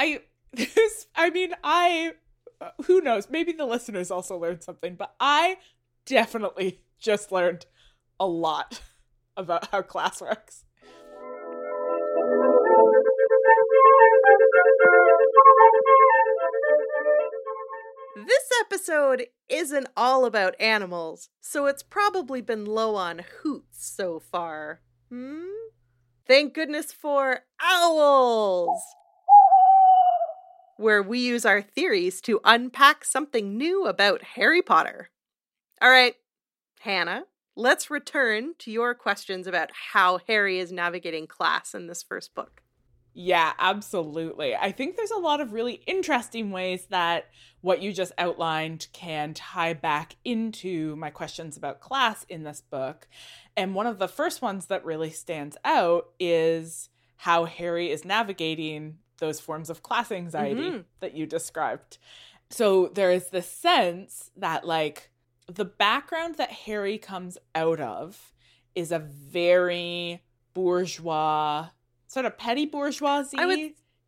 who knows? Maybe the listeners also learned something, but I definitely just learned a lot about how class works. This episode isn't all about animals, so it's probably been low on hoots so far. Thank goodness for owls, where we use our theories to unpack something new about Harry Potter. All right, Hannah, let's return to your questions about how Harry is navigating class in this first book. Yeah, absolutely. I think there's a lot of really interesting ways that what you just outlined can tie back into my questions about class in this book. And one of the first ones that really stands out is how Harry is navigating those forms of class anxiety that you described. So there is this sense that, like, the background that Harry comes out of is a very bourgeois, sort of petty bourgeoisie,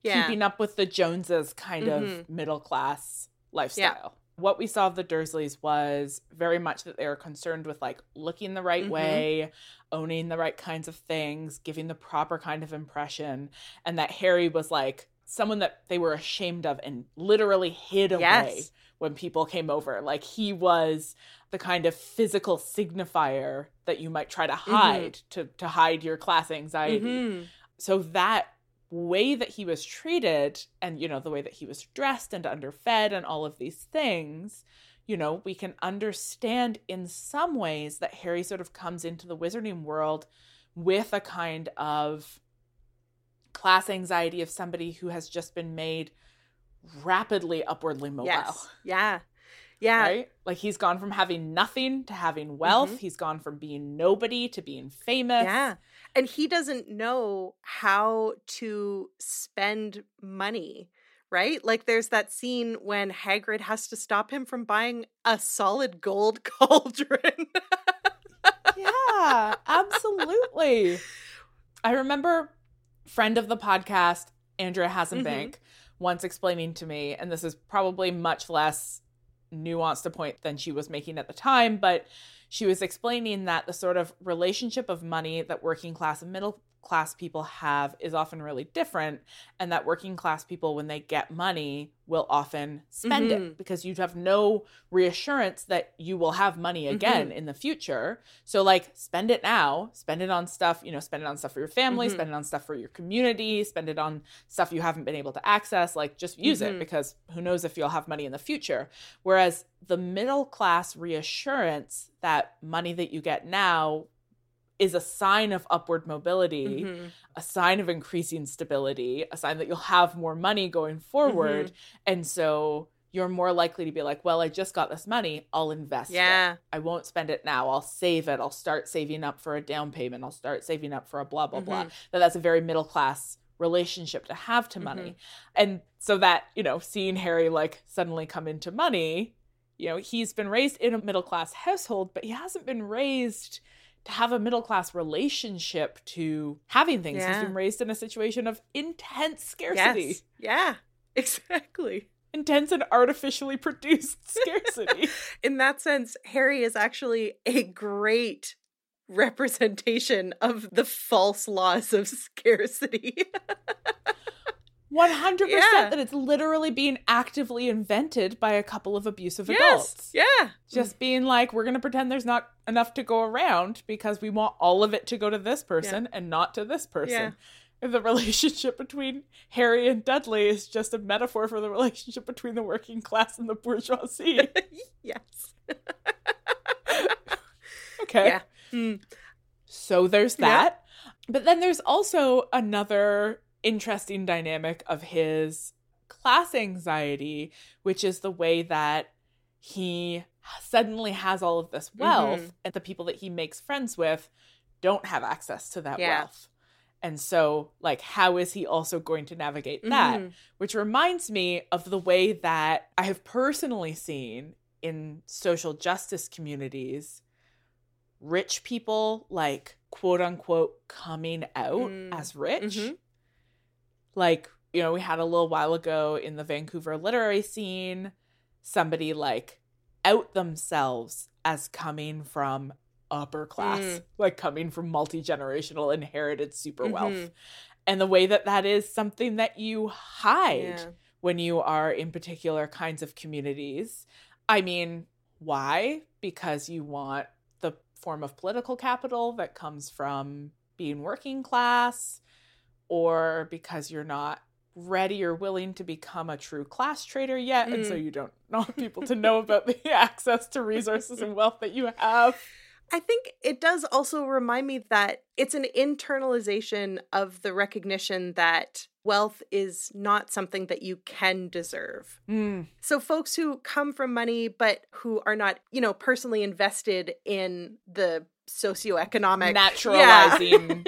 keeping up with the Joneses kind of middle-class lifestyle. Yeah. What we saw of the Dursleys was very much that they were concerned with, like, looking the right way, owning the right kinds of things, giving the proper kind of impression, and that Harry was, like, someone that they were ashamed of and literally hid away when people came over. Like, he was the kind of physical signifier that you might try to hide, to hide your class anxiety. So that way that he was treated and, you know, the way that he was dressed and underfed and all of these things, you know, we can understand in some ways that Harry sort of comes into the wizarding world with a kind of class anxiety of somebody who has just been made rapidly upwardly mobile. Yes. Yeah. Yeah. Right? Like he's gone from having nothing to having wealth. Mm-hmm. He's gone from being nobody to being famous. Yeah. And he doesn't know how to spend money, right? Like there's that scene when Hagrid has to stop him from buying a solid gold cauldron. Yeah, absolutely. I remember friend of the podcast, Andrea Hasenbank, once explaining to me, and this is probably much less nuanced a point than she was making at the time, but she was explaining that the sort of relationship of money that working class and middle class people have is often really different, and that working class people, when they get money, will often spend it because you have no reassurance that you will have money again in the future. So like spend it now, spend it on stuff, you know, spend it on stuff for your family, spend it on stuff for your community, spend it on stuff you haven't been able to access, like just use it because who knows if you'll have money in the future. Whereas the middle class reassurance that money that you get now is a sign of upward mobility, a sign of increasing stability, a sign that you'll have more money going forward. And so you're more likely to be like, well, I just got this money. I'll invest it. I won't spend it now. I'll save it. I'll start saving up for a down payment. I'll start saving up for a blah, blah, blah. That's a very middle class relationship to have to money. And so that, you know, seeing Harry like suddenly come into money, you know, he's been raised in a middle class household, but he hasn't been raised to have a middle-class relationship to having things. Yeah. He's been raised in a situation of intense scarcity. Yes. Yeah, exactly. Intense and artificially produced scarcity. In that sense, Harry is actually a great representation of the false laws of scarcity. 100% that it's literally being actively invented by a couple of abusive adults. Yeah. Just being like, we're going to pretend there's not enough to go around because we want all of it to go to this person and not to this person. And the relationship between Harry and Dudley is just a metaphor for the relationship between the working class and the bourgeoisie. Okay. Yeah. So there's that. But then there's also another interesting dynamic of his class anxiety, which is the way that he suddenly has all of this wealth and the people that he makes friends with don't have access to that wealth. And so, like, how is he also going to navigate that? Which reminds me of the way that I have personally seen in social justice communities, rich people, like, quote unquote, coming out as rich. Like, you know, we had a little while ago in the Vancouver literary scene, somebody like out themselves as coming from upper class, like coming from multi-generational inherited super wealth. And the way that that is something that you hide when you are in particular kinds of communities. I mean, why? Because you want the form of political capital that comes from being working class, or because you're not ready or willing to become a true class trader yet, and so you don't want people to know about the access to resources and wealth that you have. I think it does also remind me that it's an internalization of the recognition that wealth is not something that you can deserve. So folks who come from money but who are not, you know, personally invested in the socioeconomic naturalizing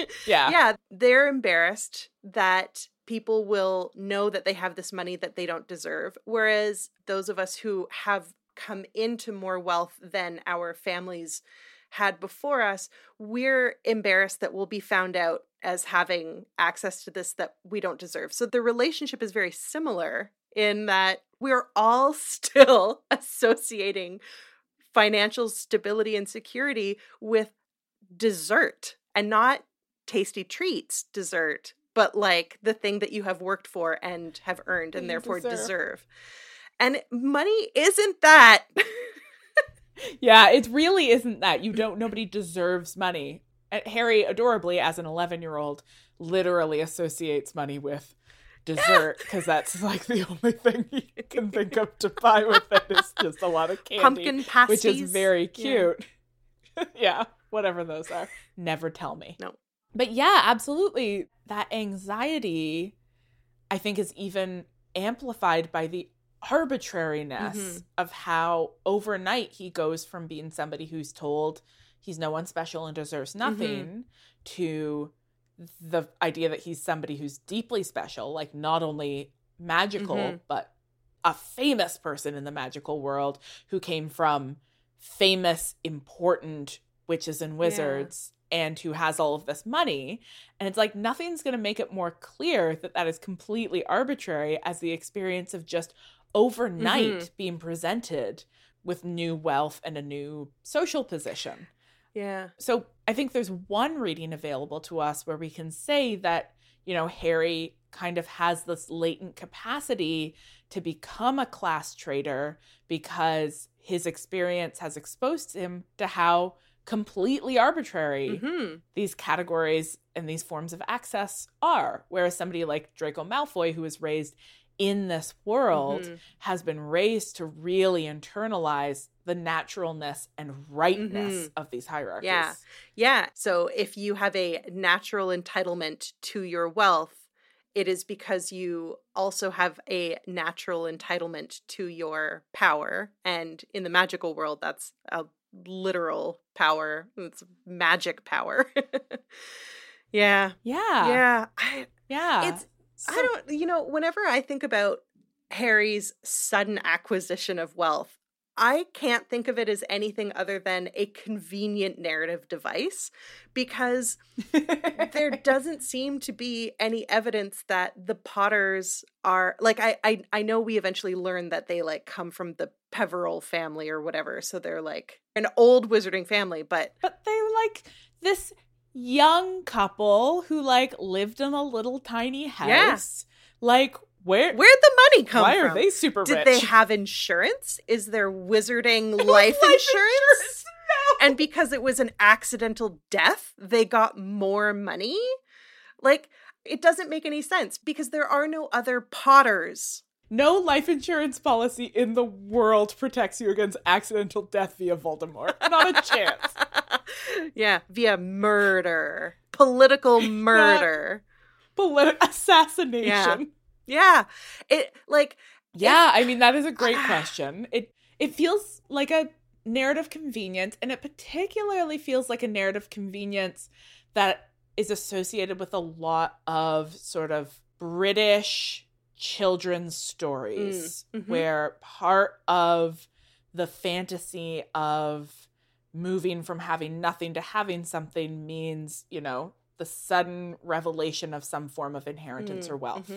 they're embarrassed that people will know that they have this money that they don't deserve, whereas those of us who have come into more wealth than our families had before us, we're embarrassed that we'll be found out as having access to this that we don't deserve. So the relationship is very similar in that we're all still associating financial stability and security with dessert, and not tasty treats dessert, but like the thing that you have worked for and have earned and therefore deserve. And money isn't that. It really isn't that. You don't, nobody deserves money. Harry, adorably, as an 11-year-old, literally associates money with dessert, because that's like the only thing you can think of to buy with it is just a lot of candy. Pumpkin pasties. Which is very cute. Yeah, yeah, whatever those are. Never tell me. No. But yeah, absolutely. That anxiety, I think, is even amplified by the arbitrariness of how overnight he goes from being somebody who's told he's no one special and deserves nothing to the idea that he's somebody who's deeply special, like not only magical, but a famous person in the magical world who came from famous, important witches and wizards and who has all of this money. And it's like nothing's going to make it more clear that that is completely arbitrary as the experience of just overnight being presented with new wealth and a new social position. Yeah. So I think there's one reading available to us where we can say that, you know, Harry kind of has this latent capacity to become a class traitor because his experience has exposed him to how completely arbitrary these categories and these forms of access are. Whereas somebody like Draco Malfoy, who was raised in this world, has been raised to really internalize the naturalness and rightness of these hierarchies. Yeah. Yeah. So if you have a natural entitlement to your wealth, it is because you also have a natural entitlement to your power. And in the magical world, that's a literal power. It's magic power. Yeah. Whenever I think about Harry's sudden acquisition of wealth, I can't think of it as anything other than a convenient narrative device, because there doesn't seem to be any evidence that the Potters are like, I know we eventually learn that they like come from the Peveril family or whatever. So they're like an old wizarding family, but they like this young couple who like lived in a little tiny house. Yeah. Like, where'd the money come from? Why are they super rich? Did they have insurance? Is there wizarding life insurance? No. And because it was an accidental death, they got more money? Like, it doesn't make any sense because there are no other Potters. No life insurance policy in the world protects you against accidental death via Voldemort. Not a chance. Yeah, via murder. Political murder. Assassination. Yeah. Yeah. I mean, that is a great question. It feels like a narrative convenience, and it particularly feels like a narrative convenience that is associated with a lot of sort of British children's stories where part of the fantasy of moving from having nothing to having something means, you know, the sudden revelation of some form of inheritance or wealth,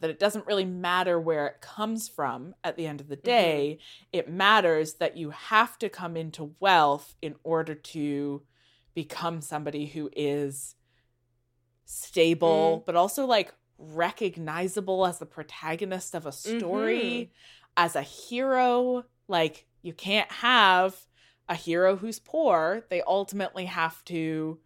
that it doesn't really matter where it comes from at the end of the day. It matters that you have to come into wealth in order to become somebody who is stable, but also like recognizable as the protagonist of a story, as a hero. Like, you can't have a hero who's poor. They ultimately have to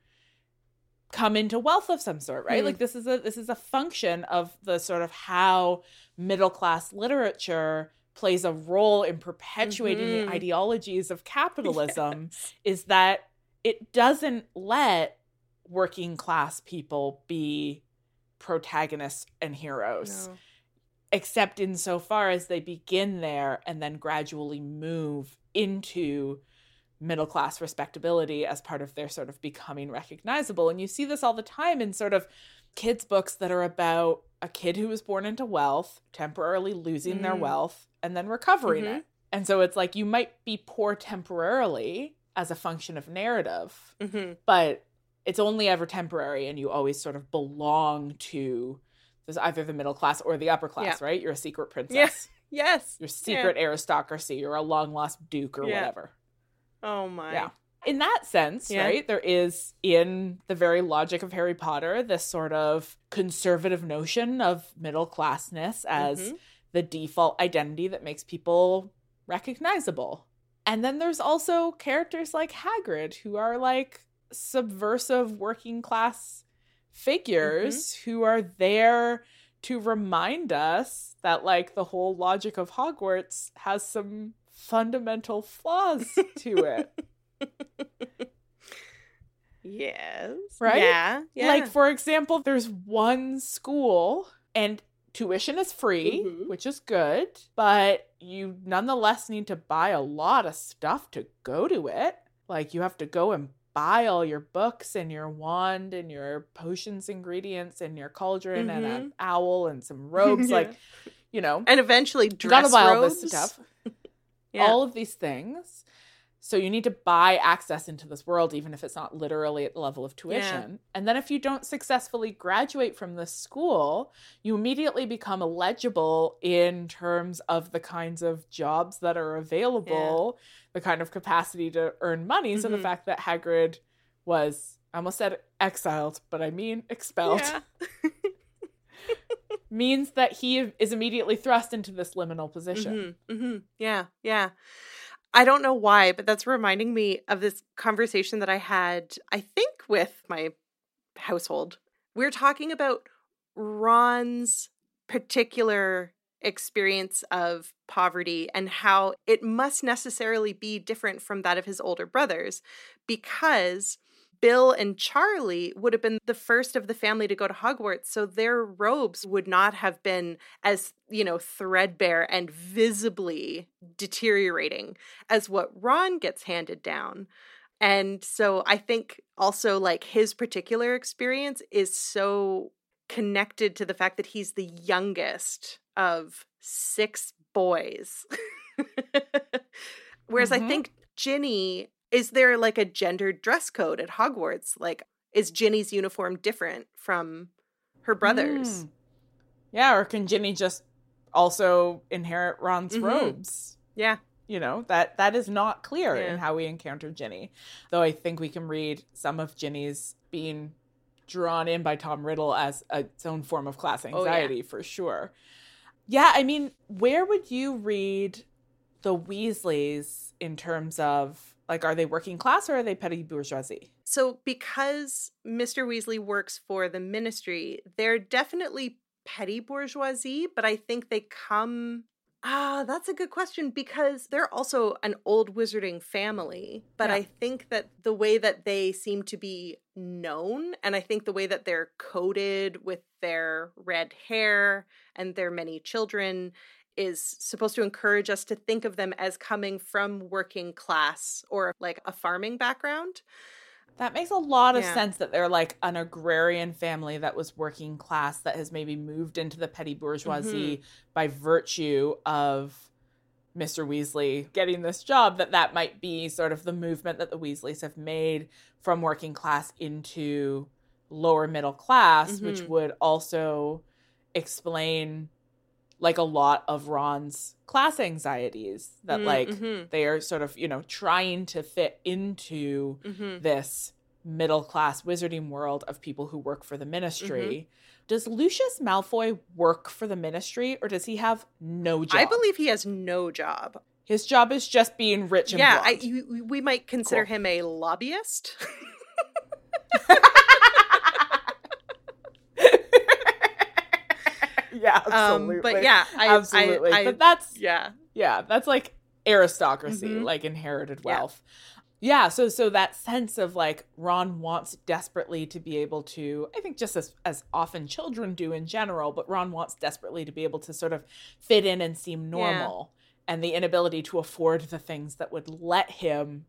come into wealth of some sort, right? Like, this is a function of the sort of how middle class literature plays a role in perpetuating the ideologies of capitalism, is that it doesn't let working class people be protagonists and heroes, except insofar as they begin there and then gradually move into middle class respectability as part of their sort of becoming recognizable. And you see this all the time in sort of kids' books that are about a kid who was born into wealth, temporarily losing their wealth, and then recovering it. And so it's like, you might be poor temporarily as a function of narrative, but it's only ever temporary, and you always sort of belong to either the middle class or the upper class, right? You're a secret princess. Yeah. Yes. You're secret aristocracy. You're a long-lost duke or whatever. Oh, my. Yeah. In that sense, right, there is, in the very logic of Harry Potter, this sort of conservative notion of middle classness as the default identity that makes people recognizable. And then there's also characters like Hagrid, who are like subversive working class figures who are there to remind us that, like, the whole logic of Hogwarts has some fundamental flaws to it. Yes. Right? Yeah. Like, for example, there's one school and tuition is free, which is good, but you nonetheless need to buy a lot of stuff to go to it. Like, you have to go and buy all your books and your wand and your potions ingredients and your cauldron and an owl and some robes. Like, you know. And eventually dress robes. You gotta buy all this stuff. All of these things. So you need to buy access into this world, even if it's not literally at the level of tuition. And then if you don't successfully graduate from this school, you immediately become eligible in terms of the kinds of jobs that are available, the kind of capacity to earn money. So the fact that Hagrid was, I almost said exiled, but I mean expelled, means that he is immediately thrust into this liminal position. Yeah. I don't know why, but that's reminding me of this conversation that I had, I think, with my household. We're talking about Ron's particular experience of poverty and how it must necessarily be different from that of his older brothers, because Bill and Charlie would have been the first of the family to go to Hogwarts, so their robes would not have been as, you know, threadbare and visibly deteriorating as what Ron gets handed down. And so I think also, like, his particular experience is so connected to the fact that he's the youngest of six boys. Whereas I think Ginny... Is there, like, a gendered dress code at Hogwarts? Like, is Ginny's uniform different from her brother's? Yeah, or can Ginny just also inherit Ron's robes? Yeah. You know, that is not clear in how we encounter Ginny. Though I think we can read some of Ginny's being drawn in by Tom Riddle as its own form of class anxiety for sure. Yeah, I mean, where would you read the Weasleys in terms of, like, are they working class or are they petty bourgeoisie? So because Mr. Weasley works for the ministry, they're definitely petty bourgeoisie, but I think they come... that's a good question, because they're also an old wizarding family, but I think that the way that they seem to be known, and I think the way that they're coded with their red hair and their many children is supposed to encourage us to think of them as coming from working class or, like, a farming background. That makes a lot of sense that they're, like, an agrarian family that was working class that has maybe moved into the petty bourgeoisie by virtue of Mr. Weasley getting this job, that might be sort of the movement that the Weasleys have made from working class into lower middle class, which would also explain... like, a lot of Ron's class anxieties that, like, they are sort of, you know, trying to fit into this middle-class wizarding world of people who work for the ministry. Does Lucius Malfoy work for the ministry, or does he have no job? I believe he has no job. His job is just being rich and blonde. We might consider him a lobbyist. Yeah, absolutely. But yeah, absolutely. But that's that's like aristocracy, like inherited wealth. Yeah, so that sense of, like, Ron wants desperately to be able to, I think just as often children do in general, but Ron wants desperately to be able to sort of fit in and seem normal, and the inability to afford the things that would let him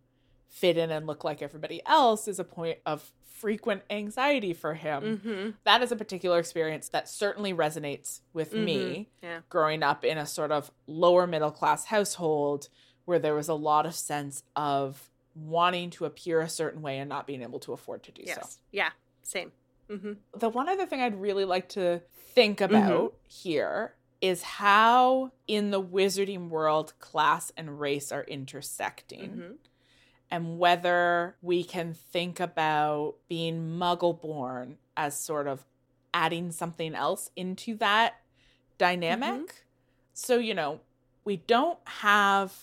fit in and look like everybody else is a point of frequent anxiety for him. That is a particular experience that certainly resonates with me growing up in a sort of lower middle class household where there was a lot of sense of wanting to appear a certain way and not being able to afford to do so. Yeah, same. The one other thing I'd really like to think about here is how in the wizarding world class and race are intersecting. And whether we can think about being Muggle-born as sort of adding something else into that dynamic. So, you know, we don't have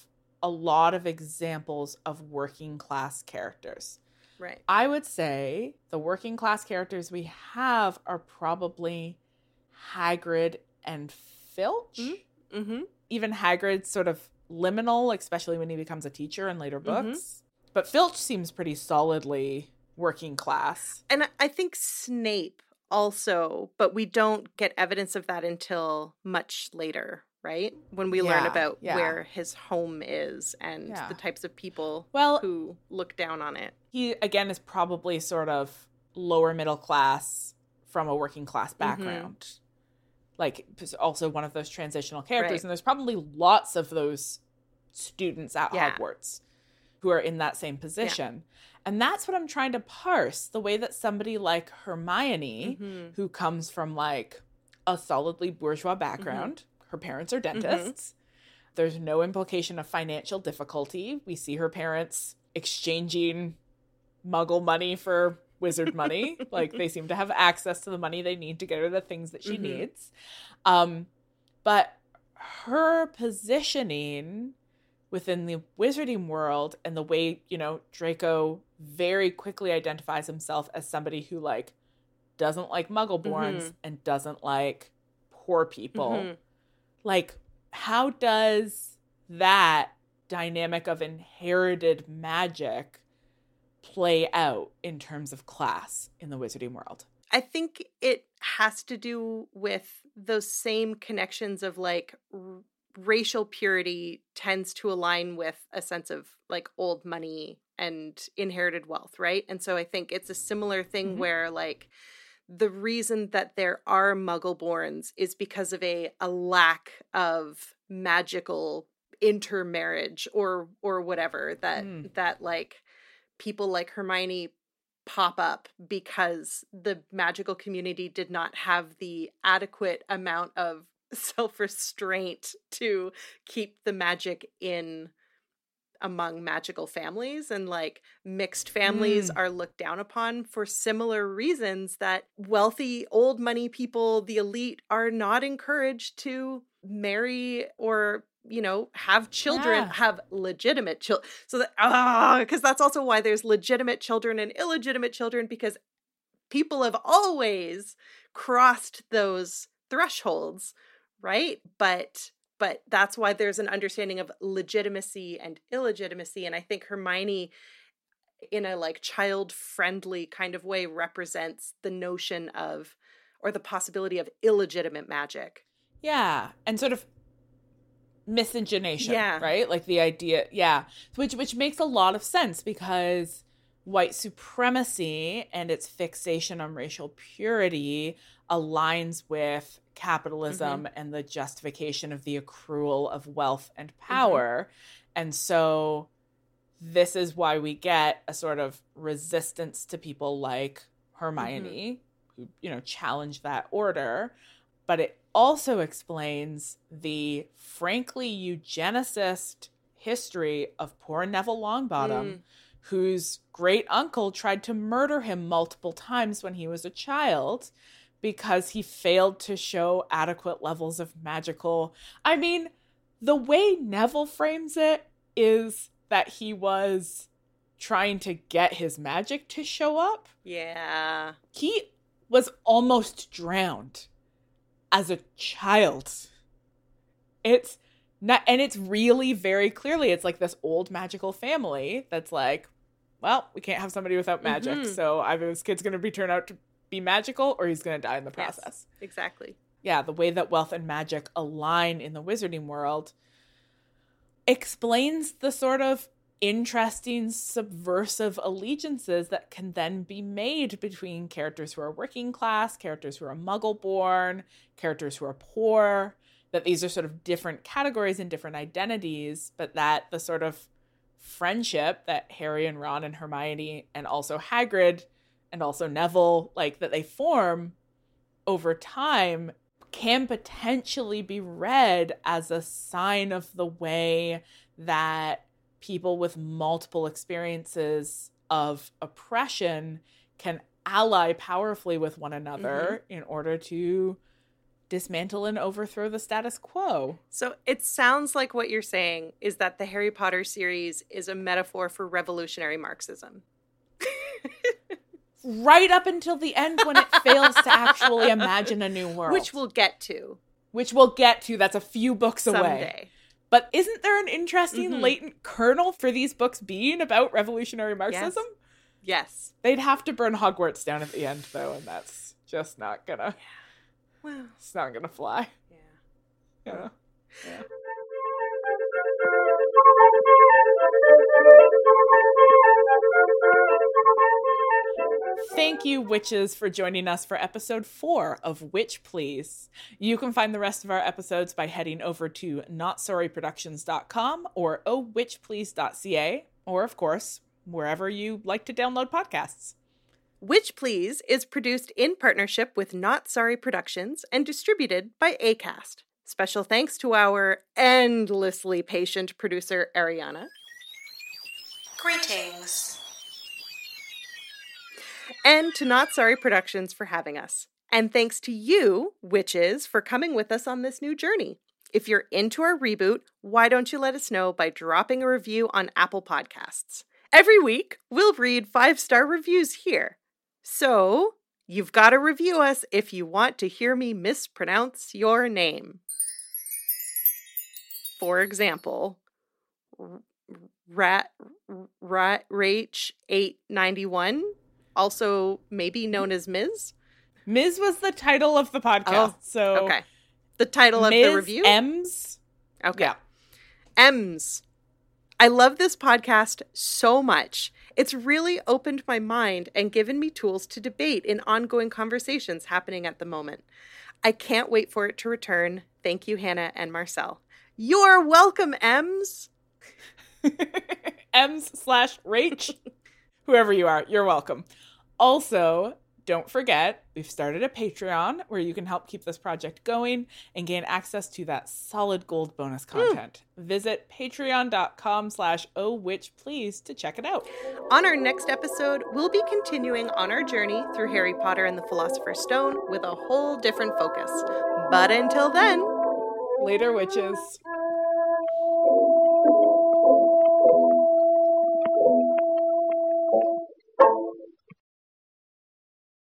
a lot of examples of working class characters. Right. I would say the working class characters we have are probably Hagrid and Filch. Mm-hmm. Mm-hmm. Even Hagrid's sort of liminal, especially when he becomes a teacher in later books. Mm-hmm. But Filch seems pretty solidly working class. And I think Snape also, but we don't get evidence of that until much later, right? When we learn about where his home is and the types of people who look down on it. He, again, is probably sort of lower middle class from a working class background. Mm-hmm. Like, also one of those transitional characters. Right. And there's probably lots of those students at Hogwarts who are in that same position. Yeah. And that's what I'm trying to parse. The way that somebody like Hermione, mm-hmm. who comes from, like, a solidly bourgeois background, mm-hmm. her parents are dentists. Mm-hmm. There's no implication of financial difficulty. We see her parents exchanging Muggle money for wizard money. Like, they seem to have access to the money they need to get her the things that she mm-hmm. needs. But her positioning within the wizarding world and the way, you know, Draco very quickly identifies himself as somebody who, like, doesn't like Muggleborns mm-hmm. and doesn't like poor people. Mm-hmm. Like, how does that dynamic of inherited magic play out in terms of class in the wizarding world? I think it has to do with those same connections of, like, racial purity tends to align with a sense of, like, old money and inherited wealth, right? And so I think it's a similar thing mm-hmm. where, like, the reason that there are Muggleborns is because of a lack of magical intermarriage or whatever that like people like Hermione pop up because the magical community did not have the adequate amount of self-restraint to keep the magic in among magical families, and, like, mixed families are looked down upon for similar reasons that wealthy old money people, the elite, are not encouraged to marry or, you know, have children, have legitimate children. So that, because that's also why there's legitimate children and illegitimate children, because people have always crossed those thresholds. Right. But that's why there's an understanding of legitimacy and illegitimacy. And I think Hermione, in a, like, child-friendly kind of way, represents the notion of, or the possibility of, illegitimate magic. Yeah. And sort of miscegenation, right? Like the idea, which makes a lot of sense, because white supremacy and its fixation on racial purity aligns with capitalism mm-hmm. and the justification of the accrual of wealth and power. Mm-hmm. And so this is why we get a sort of resistance to people like Hermione, mm-hmm. who, you know, challenge that order. But it also explains the frankly eugenicist history of poor Neville Longbottom, whose great uncle tried to murder him multiple times when he was a child, because he failed to show adequate levels of magical. I mean, the way Neville frames it is that he was trying to get his magic to show up. Yeah. He was almost drowned as a child. It's not, and it's really very clearly, it's like this old magical family that's like, well, we can't have somebody without magic. Mm-hmm. So either this kid's going to be turned out to be magical, or he's going to die in the process. Yes, exactly. Yeah, the way that wealth and magic align in the wizarding world explains the sort of interesting subversive allegiances that can then be made between characters who are working class, characters who are Muggle-born, characters who are poor, that these are sort of different categories and different identities, but that the sort of friendship that Harry and Ron and Hermione and also Hagrid and also Neville, like, that they form over time can potentially be read as a sign of the way that people with multiple experiences of oppression can ally powerfully with one another mm-hmm. in order to dismantle and overthrow the status quo. So it sounds like what you're saying is that the Harry Potter series is a metaphor for revolutionary Marxism. right up until the end when it fails to actually imagine a new world. Which we'll get to. That's a few books someday. Away. But isn't there an interesting latent kernel for these books being about revolutionary Marxism? Yes. They'd have to burn Hogwarts down at the end, though, and that's just not gonna... Yeah. Well, it's not gonna fly. Yeah. Thank you, witches, for joining us for episode 4 of Witch Please. You can find the rest of our episodes by heading over to notsorryproductions.com or witchplease.ca, or, of course, wherever you like to download podcasts. Witch Please is produced in partnership with Not Sorry Productions and distributed by Acast. Special thanks to our endlessly patient producer, Ariana. Greetings. And to Not Sorry Productions for having us. And thanks to you, witches, for coming with us on this new journey. If you're into our reboot, why don't you let us know by dropping a review on Apple Podcasts? Every week, we'll read 5-star reviews here. So, you've got to review us if you want to hear me mispronounce your name. For example, Rach891, also maybe known as Ms. Ms was the title of the podcast. Oh, so okay. The title Ms. of the review? M's. Okay. Yeah. M's. I love this podcast so much. It's really opened my mind and given me tools to debate in ongoing conversations happening at the moment. I can't wait for it to return. Thank you, Hannah and Marcel. You're welcome, Ems. Ems/Rach. Whoever you are, you're welcome. Also, don't forget, we've started a Patreon where you can help keep this project going and gain access to that solid gold bonus content. Visit patreon.com/ohwitchplease to check it out. On our next episode, we'll be continuing on our journey through Harry Potter and the Philosopher's Stone with a whole different focus. But until then, later, witches.